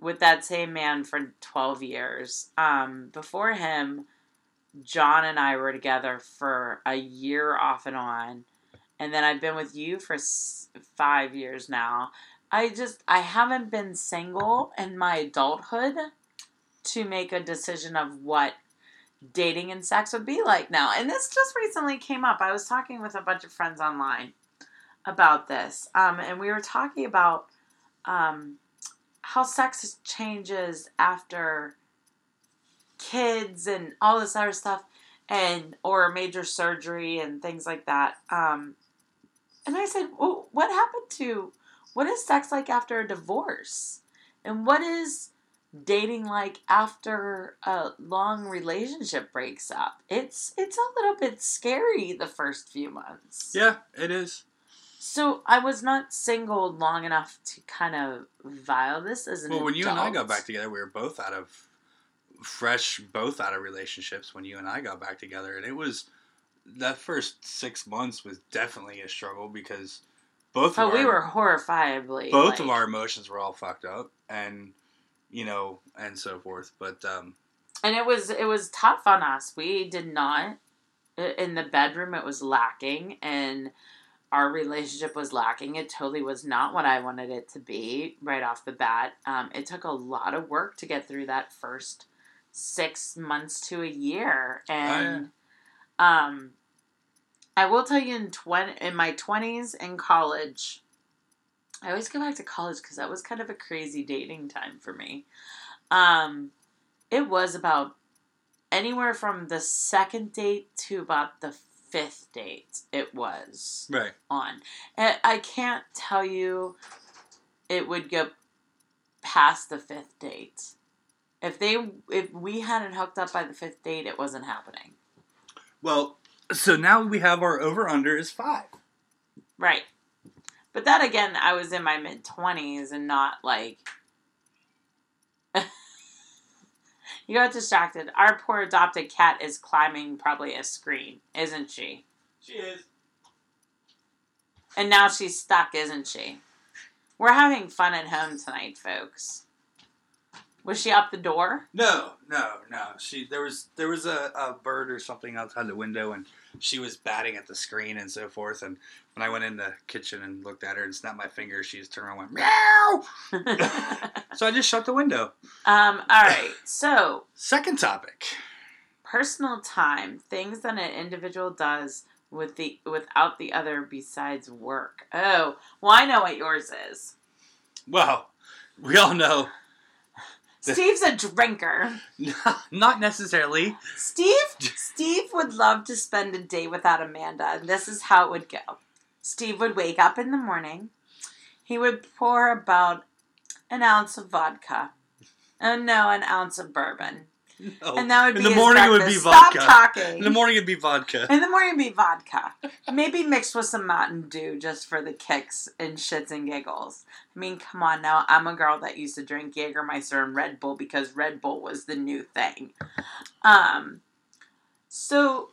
with that same man for 12 years. Before him, John and I were together for a year off and on. And then I've been with you for 5 years now. I haven't been single in my adulthood to make a decision of what dating and sex would be like now. And this just recently came up. I was talking with a bunch of friends online about this. And we were talking about how sex changes after kids and all this other stuff or major surgery and things like that. And I said, well, what happened to... What is sex like after a divorce? And what is dating like after a long relationship breaks up? It's a little bit scary the first few months. Yeah, it is. So I was not single long enough to kind of vial this as an adult. Well, when you and I got back together, we were both out of relationships when you and I got back together. And it was, that first 6 months was definitely a struggle because... we were horrifiably... Both of our emotions were all fucked up, and, and so forth, but... And it was tough on us. We did not... In the bedroom, it was lacking, and our relationship was lacking. It totally was not what I wanted it to be right off the bat. It took a lot of work to get through that first 6 months to a year, and... I will tell you in my 20s in college, I always go back to college because that was kind of a crazy dating time for me. It was about anywhere from the second date to about the fifth date it was on. And I can't tell you it would go past the fifth date. If we hadn't hooked up by the fifth date, it wasn't happening. Well, so now we have our over-under is 5. Right. But that, again, I was in my mid-20s and not, like... You got distracted. Our poor adopted cat is climbing probably a screen, isn't she? She is. And now she's stuck, isn't she? We're having fun at home tonight, folks. Was she up the door? No. There was a bird or something outside the window, and she was batting at the screen and so forth. And when I went in the kitchen and looked at her and snapped my finger, she just turned around and went, meow! So I just shut the window. All right, so... Second topic. Personal time. Things that an individual does without the other besides work. Oh, well, I know what yours is. Well, we all know... Steve's a drinker. Not necessarily. Steve would love to spend a day without Amanda, and this is how it would go. Steve would wake up in the morning. He would pour about an ounce of vodka. Oh, no, an ounce of bourbon. No. And that would be in the morning breakfast. It would be vodka. Stop talking. In the morning it would be vodka. In the morning it would be vodka. Maybe mixed with some Mountain Dew just for the kicks and shits and giggles. I mean, come on now. I'm a girl that used to drink Jägermeister and Red Bull because Red Bull was the new thing. So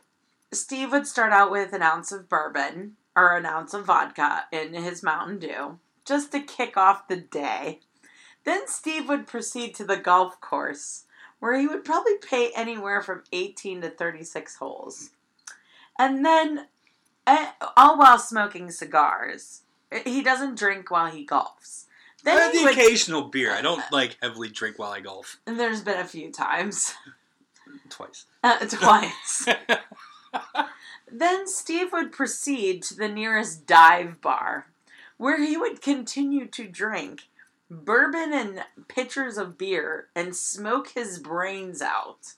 Steve would start out with an ounce of bourbon or an ounce of vodka in his Mountain Dew just to kick off the day. Then Steve would proceed to the golf course, where he would probably pay anywhere from 18 to 36 holes. And then, all while smoking cigars. He doesn't drink while he golfs. Then I have the occasional beer. I don't, heavily drink while I golf. And there's been a few times. Twice. Then Steve would proceed to the nearest dive bar, where he would continue to drink bourbon and pitchers of beer and smoke his brains out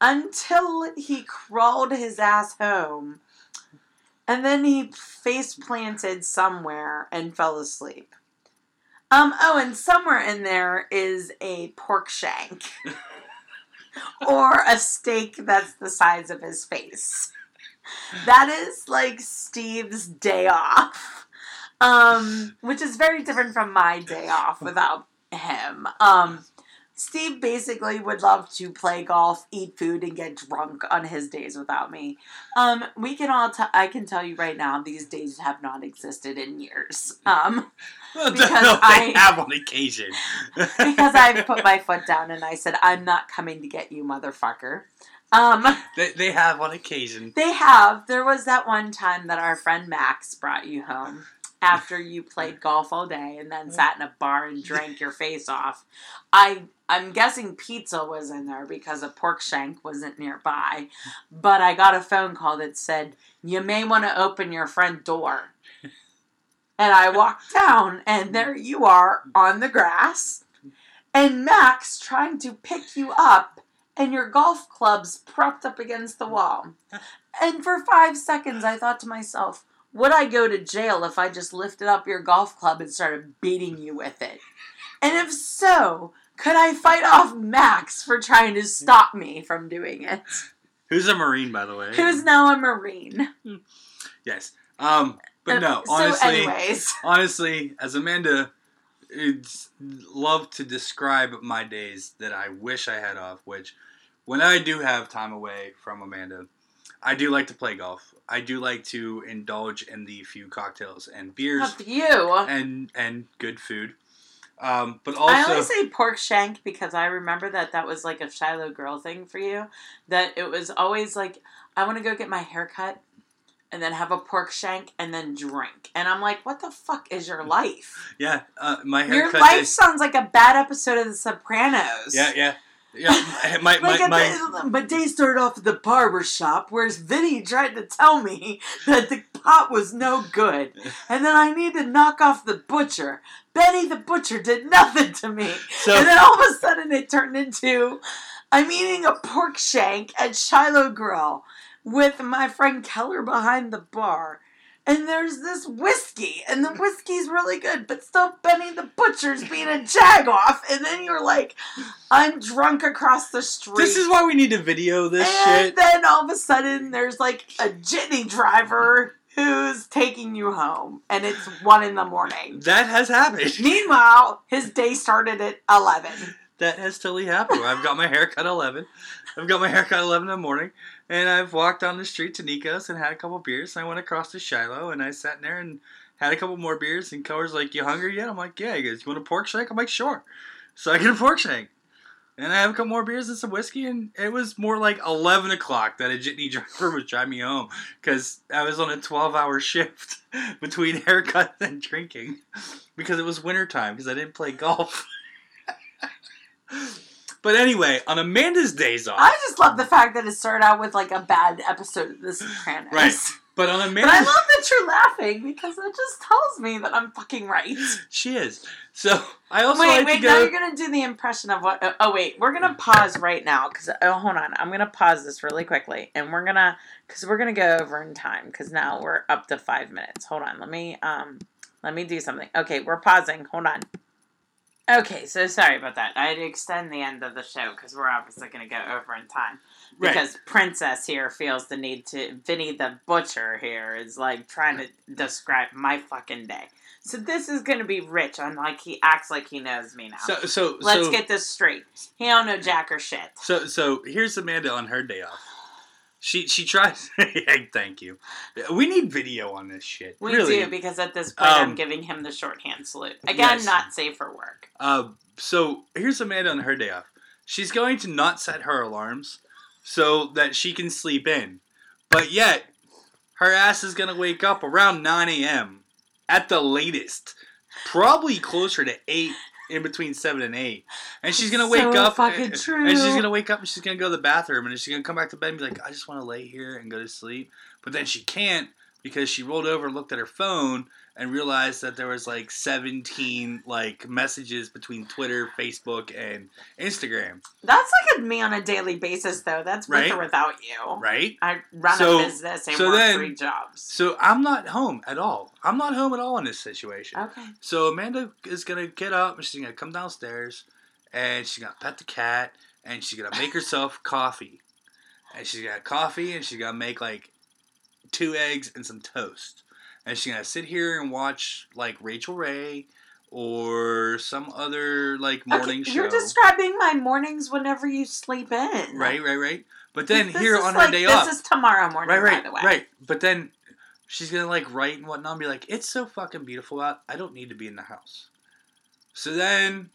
until he crawled his ass home, and then he face planted somewhere and fell asleep. And somewhere in there is a pork shank or a steak that's the size of his face. That is like Steve's day off. Which is very different from my day off without him. Steve basically would love to play golf, eat food, and get drunk on his days without me. I can tell you right now, these days have not existed in years. They have on occasion. Because I put my foot down and I said, I'm not coming to get you, motherfucker. They have on occasion. They have. There was that one time that our friend Max brought you home after you played golf all day and then sat in a bar and drank your face off. I'm guessing pizza was in there because a pork shank wasn't nearby. But I got a phone call that said, you may want to open your front door. And I walked down and there you are on the grass. And Max trying to pick you up and your golf club's propped up against the wall. And for 5 seconds I thought to myself, would I go to jail if I just lifted up your golf club and started beating you with it? And if so, could I fight off Max for trying to stop me from doing it? Who's a Marine, by the way. Who's now a Marine. Yes. But no, honestly, honestly, as Amanda loves to describe my days that I wish I had off, which when I do have time away from Amanda, I do like to play golf. I do like to indulge in the few cocktails and beers. A few. And good food. But also, I always say pork shank because I remember that was like a Shiloh girl thing for you. That it was always like, I want to go get my hair cut and then have a pork shank and then drink. And I'm like, what the fuck is your life? Yeah, my haircut. Your life sounds like a bad episode of The Sopranos. Yeah. Yeah, my day started off at the barber shop, whereas Vinny tried to tell me that the pot was no good, and then I needed to knock off the butcher. Benny the butcher did nothing to me, and then all of a sudden it turned into, I'm eating a pork shank at Shiloh Grill with my friend Keller behind the bar, And there's this whiskey, and the whiskey's really good, but still Benny the Butcher's being a jag-off, and then you're like, I'm drunk across the street. This is why we need to video this shit. And then all of a sudden, there's like a jitney driver who's taking you home, and it's 1 a.m. That has happened. Meanwhile, his day started at 11. That has totally happened. I've got my hair cut at 11. I've got my hair cut at 11 in the morning. And I've walked down the street to Nico's and had a couple beers. And I went across to Shiloh and I sat in there and had a couple more beers. And Keller's like, "You hungry yet?" I'm like, "Yeah." He goes, "You want a pork shake?" I'm like, "Sure." So I get a pork shake. And I have a couple more beers and some whiskey. And it was more like 11 o'clock that a jitney driver was driving me home. Because I was on a 12-hour shift between haircuts and drinking. Because it was wintertime. Because I didn't play golf. But anyway, on Amanda's days off... I just love the fact that it started out with, like, a bad episode of The Sopranos. Right. But on Amanda's... But I love that you're laughing, because it just tells me that I'm fucking right. She is. So, I also now you're going to do the impression of what... Oh, wait. We're going to pause right now, because... Oh, hold on. I'm going to pause this really quickly, and we're going to... Because we're going to go over in time, because now we're up to 5 minutes. Hold on. Let me do something. Okay, we're pausing. Hold on. Okay, so sorry about that. I had to extend the end of the show because we're obviously going to go over in time. Because right. Princess here feels the need to... Vinny the Butcher here is, like, trying to describe my fucking day. So this is going to be rich on, like, he acts like he knows me now. So let's get this straight. He don't know jack or shit. So here's Amanda on her day off. She tries... Thank you. We need video on this shit. We really do, because at this point, I'm giving him the shorthand salute. Again, yes. Not safe for work. So, here's Amanda on her day off. She's going to not set her alarms so that she can sleep in. But yet, her ass is going to wake up around 9 a.m. at the latest. Probably closer to 8 in between 7 and 8. And she's going to wake up. True. And she's going to wake up and she's going to go to the bathroom. And she's going to come back to bed and be like, "I just want to lay here and go to sleep." But then she can't because she rolled over and looked at her phone and realized that there was like 17 like messages between Twitter, Facebook, and Instagram. That's like me on a daily basis though. That's with or without you. Right. I run a business and work 3 jobs. So I'm not home at all. I'm not home at all in this situation. Okay. So Amanda is going to get up and she's going to come downstairs and she's going to pet the cat and she's going to make herself coffee. And she's got coffee and she's going to make like 2 eggs and some toast. And she's going to sit here and watch, like, Rachel Ray or some other, like, morning show. You're describing my mornings whenever you sleep in. Right. But then here on her day off. This is tomorrow morning, by the way. Right. But then she's going to, like, write and whatnot and be like, "It's so fucking beautiful out. I don't need to be in the house." So then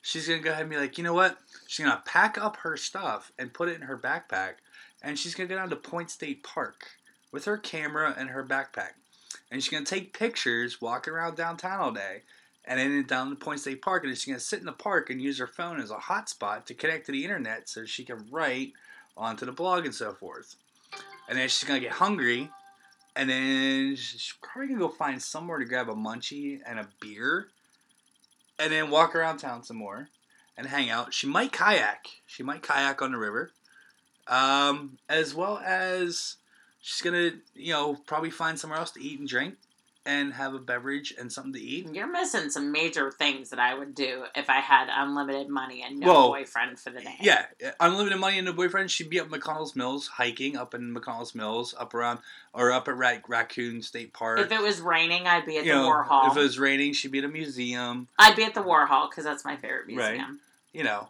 she's going to go ahead and be like, "You know what?" She's going to pack up her stuff and put it in her backpack. And she's going to go down to Point State Park with her camera and her backpack. And she's going to take pictures walking around downtown all day. And then down to Point State Park. And she's going to sit in the park and use her phone as a hotspot to connect to the internet so she can write onto the blog and so forth. And then she's going to get hungry. And then she's probably going to go find somewhere to grab a munchie and a beer. And then walk around town some more. And hang out. She might kayak. She might kayak on the river. As well as... She's going to, probably find somewhere else to eat and drink and have a beverage and something to eat. You're missing some major things that I would do if I had unlimited money and boyfriend for the day. Yeah, unlimited money and no boyfriend. She'd be up in McConnell's Mills, hiking up in McConnell's Mills, up at Raccoon State Park. If it was raining, I'd be at the Warhol. If it was raining, she'd be at a museum. I'd be at the Warhol because that's my favorite museum. Right.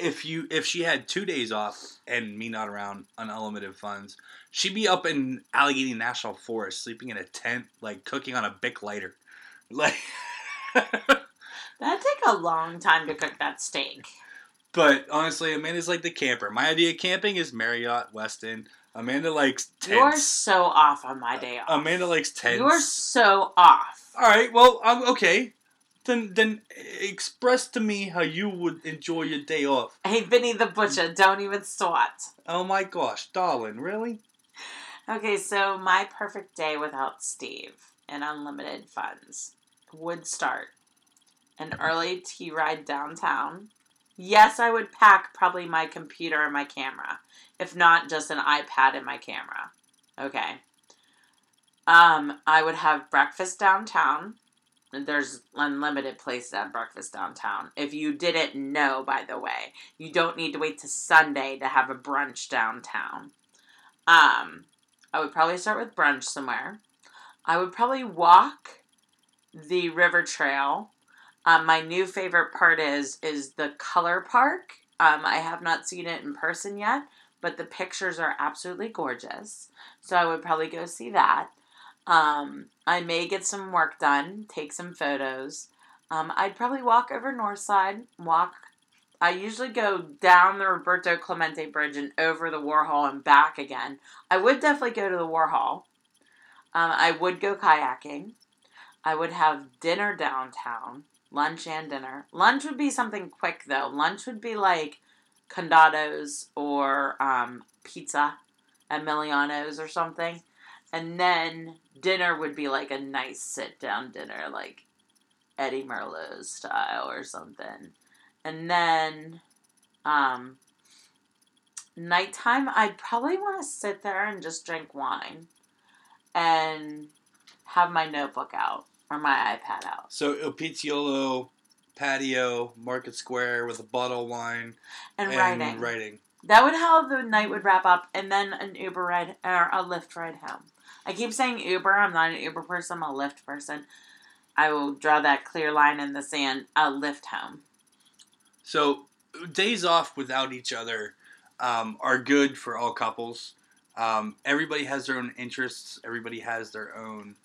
If she had 2 days off and me not around on unlimited funds, she'd be up in Allegheny National Forest, sleeping in a tent, like cooking on a Bic lighter. Like that'd take a long time to cook that steak. But honestly, Amanda's like the camper. My idea of camping is Marriott, Westin. Amanda likes tents. You're so off on my day off. Amanda likes tents. You're so off. All right. Well, okay. Then express to me how you would enjoy your day off. Hey, Vinny the Butcher, don't even swat. Oh my gosh, darling, really? Okay, so my perfect day without Steve and unlimited funds would start an early tea ride downtown. Yes, I would pack probably my computer and my camera. If not, just an iPad and my camera. Okay. I would have breakfast downtown. There's unlimited places to have breakfast downtown. If you didn't know, by the way, you don't need to wait to Sunday to have a brunch downtown. I would probably start with brunch somewhere. I would probably walk the river trail. My new favorite part is the color park. I have not seen it in person yet, but the pictures are absolutely gorgeous. So I would probably go see that. I may get some work done, take some photos. I'd probably walk over Northside, I usually go down the Roberto Clemente Bridge and over the Warhol and back again. I would definitely go to the Warhol. I would go kayaking. I would have dinner downtown, lunch and dinner. Lunch would be something quick, though. Lunch would be like condados or pizza at Emiliano's or something. And then dinner would be like a nice sit-down dinner, like Eddie Merlot style or something. And then nighttime, I'd probably want to sit there and just drink wine and have my notebook out or my iPad out. So Il Pizziolo, patio, Market Square with a bottle of wine. And writing. That would how the night would wrap up, and then an Uber ride or a Lyft ride home. I keep saying Uber. I'm not an Uber person. I'm a Lyft person. I will draw that clear line in the sand. A Lyft home. So days off without each other are good for all couples. Everybody has their own interests. Everybody has their own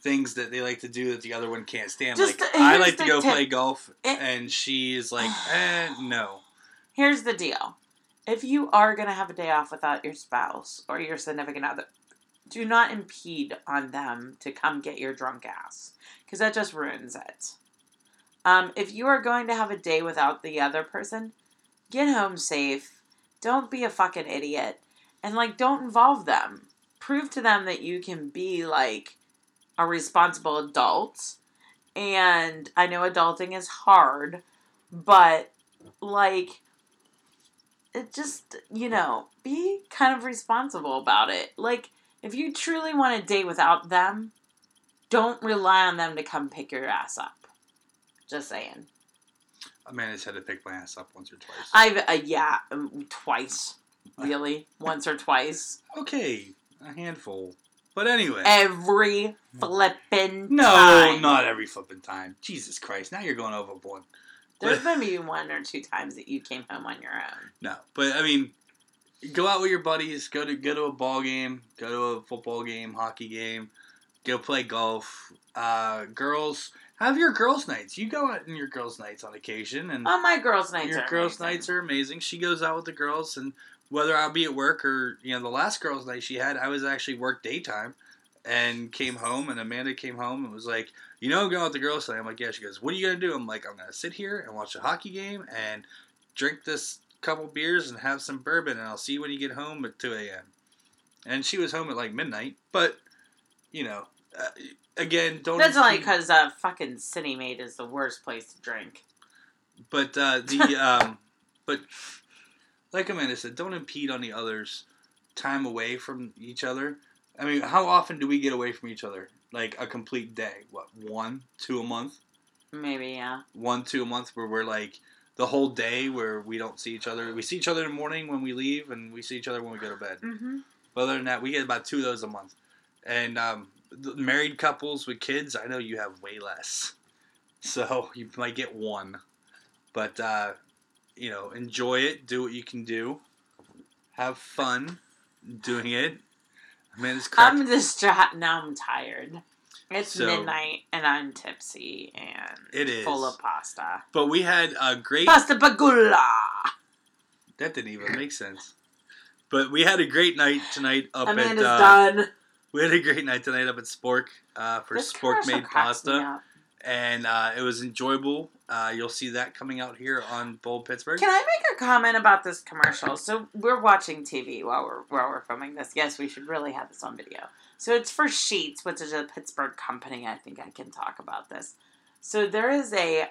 things that they like to do that the other one can't stand. Just like I like to go play golf, and she is like, no. Here's the deal. If you are going to have a day off without your spouse or your significant other, do not impede on them to come get your drunk ass, because that just ruins it. If you are going to have a day without the other person, get home safe. Don't be a fucking idiot. And, don't involve them. Prove to them that you can be, a responsible adult. And I know adulting is hard, but, it just, be kind of responsible about it. If you truly want a day without them, don't rely on them to come pick your ass up. Just saying. Amanda's had to pick my ass up once or twice. Twice. Really? Once or twice? Okay. A handful. But anyway. Every flippin' time. No, not every flippin' time. Jesus Christ. Now you're going overboard. There's been maybe one or two times that you came home on your own. No, but go out with your buddies. Go to a ball game. Go to a football game, hockey game. Go play golf. Girls, have your girls' nights. You go out in your girls' nights on occasion. And my girls' nights are amazing. Your girls' nights are amazing. She goes out with the girls, and whether I'll be at work or the last girls' night she had, I was actually work daytime. And came home, and Amanda came home and was like, I'm going out with the girls tonight. I'm like, yeah. She goes, what are you going to do? I'm like, I'm going to sit here and watch a hockey game and drink this couple beers and have some bourbon, and I'll see you when you get home at 2 a.m. And she was home at, midnight. But, again, don't... That's only because fucking City Maid is the worst place to drink. But, like Amanda said, don't impede on the other's time away from each other. How often do we get away from each other? A complete day. What, 1, 2 a month? Maybe, yeah. 1, 2 a month where we're the whole day where we don't see each other. We see each other in the morning when we leave, and we see each other when we go to bed. Mm-hmm. But other than that, we get about 2 of those a month. And married couples with kids, I know you have way less. So you might get 1. But, enjoy it. Do what you can do. Have fun doing it. I'm distraught. Now I'm tired. It's midnight, and I'm tipsy, and full of pasta. But we had a great... Pasta bagula! That didn't even make sense. But we had a great night tonight up Amanda's at... done. We had a great night tght up at Spork for this Spork Made pasta. And it was enjoyable. You'll see that coming out here on Bold Pittsburgh. Can I make a comment about this commercial? So we're watching TV while we're filming this. Yes, we should really have this on video. So it's for Sheetz, which is a Pittsburgh company. I think I can talk about this. So there is a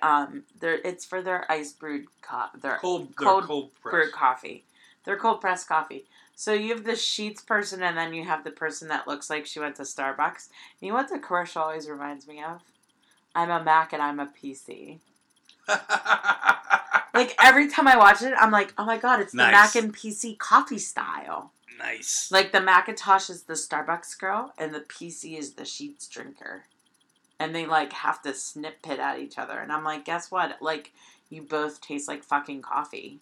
it's for their ice brewed coffee, their cold brew coffee, their cold pressed coffee. So you have the sheets person, and then you have the person that looks like she went to Starbucks. You know what the commercial always reminds me of? I'm a Mac and I'm a PC. Like, every time I watch it, I'm like, oh my god, it's nice. The Mac and PC coffee style. Nice. Like, the Macintosh is the Starbucks girl, and the PC is the sheets drinker. And they, like, have to snip pit at each other. And I'm like, guess what? Like, you both taste like fucking coffee.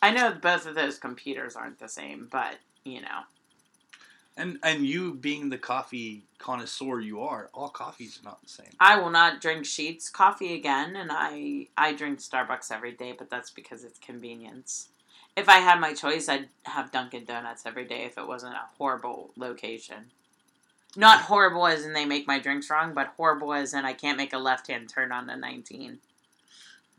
I know both of those computers aren't the same, but, you know. And you being the coffee connoisseur you are, all coffee's not the same. I will not drink Sheetz coffee again, and I drink Starbucks every day, but that's because it's convenience. If I had my choice, I'd have Dunkin' Donuts every day if it wasn't a horrible location. Not horrible as in they make my drinks wrong, but horrible as in I can't make a left-hand turn on the 19.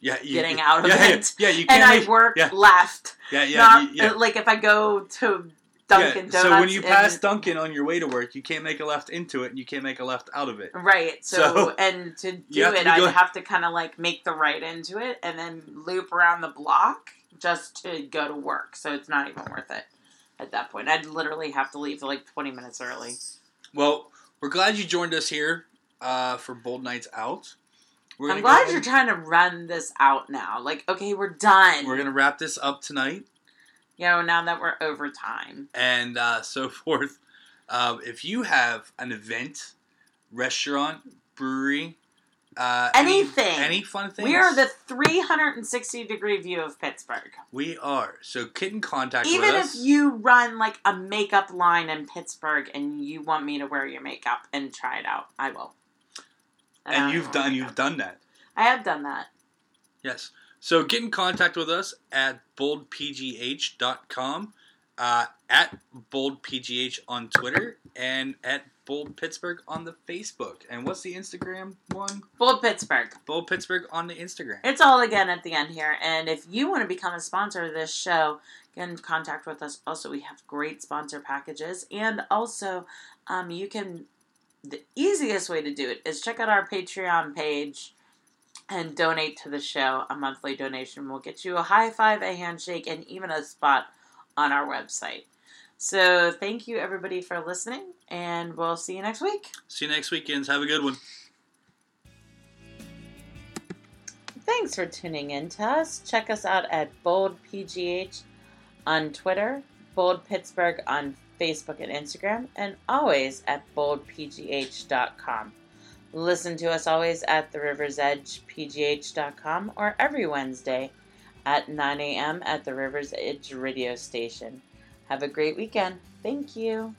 Yeah, Getting out of it. Yeah, you can't. And I work left. Yeah. Like, if I go to Dunkin' Donuts. So when you pass Dunkin' on your way to work, you can't make a left into it, and you can't make a left out of it. Right. So and to do it, I have to kind of, like, make the right into it and then loop around the block just to go to work. So it's not even worth it at that point. I'd literally have to leave, like, 20 minutes early. Well, we're glad you joined us here for Bold Nights Out. I'm glad you're trying to run this out now. Like, okay, we're done. We're going to wrap this up tonight. You know, now that we're over time. And so forth. If you have an event, restaurant, brewery. Anything. Any fun things. We are the 360-degree view of Pittsburgh. We are. So get in contact with us. Even if you run, like, a makeup line in Pittsburgh and you want me to wear your makeup and try it out, I will. And you've done that. I have done that. Yes. So get in contact with us at boldpgh.com, at boldpgh on Twitter, and at Bold Pittsburgh on the Facebook. And what's the Instagram one? Bold Pittsburgh. Bold Pittsburgh on the Instagram. It's all again at the end here. And if you want to become a sponsor of this show, get in contact with us. Also, we have great sponsor packages. And also, you can... The easiest way to do it is check out our Patreon page and donate to the show. A monthly donation will get you a high five, a handshake, and even a spot on our website. So thank you, everybody, for listening, and we'll see you next week. See you next weekend. Have a good one. Thanks for tuning in to us. Check us out at Bold PGH on Twitter, Bold Pittsburgh on Facebook and Instagram, and always at boldpgh.com. Listen to us always at the River's Edge pgh.com or every Wednesday at 9 a.m. at the River's Edge radio station. Have a great weekend. Thank you.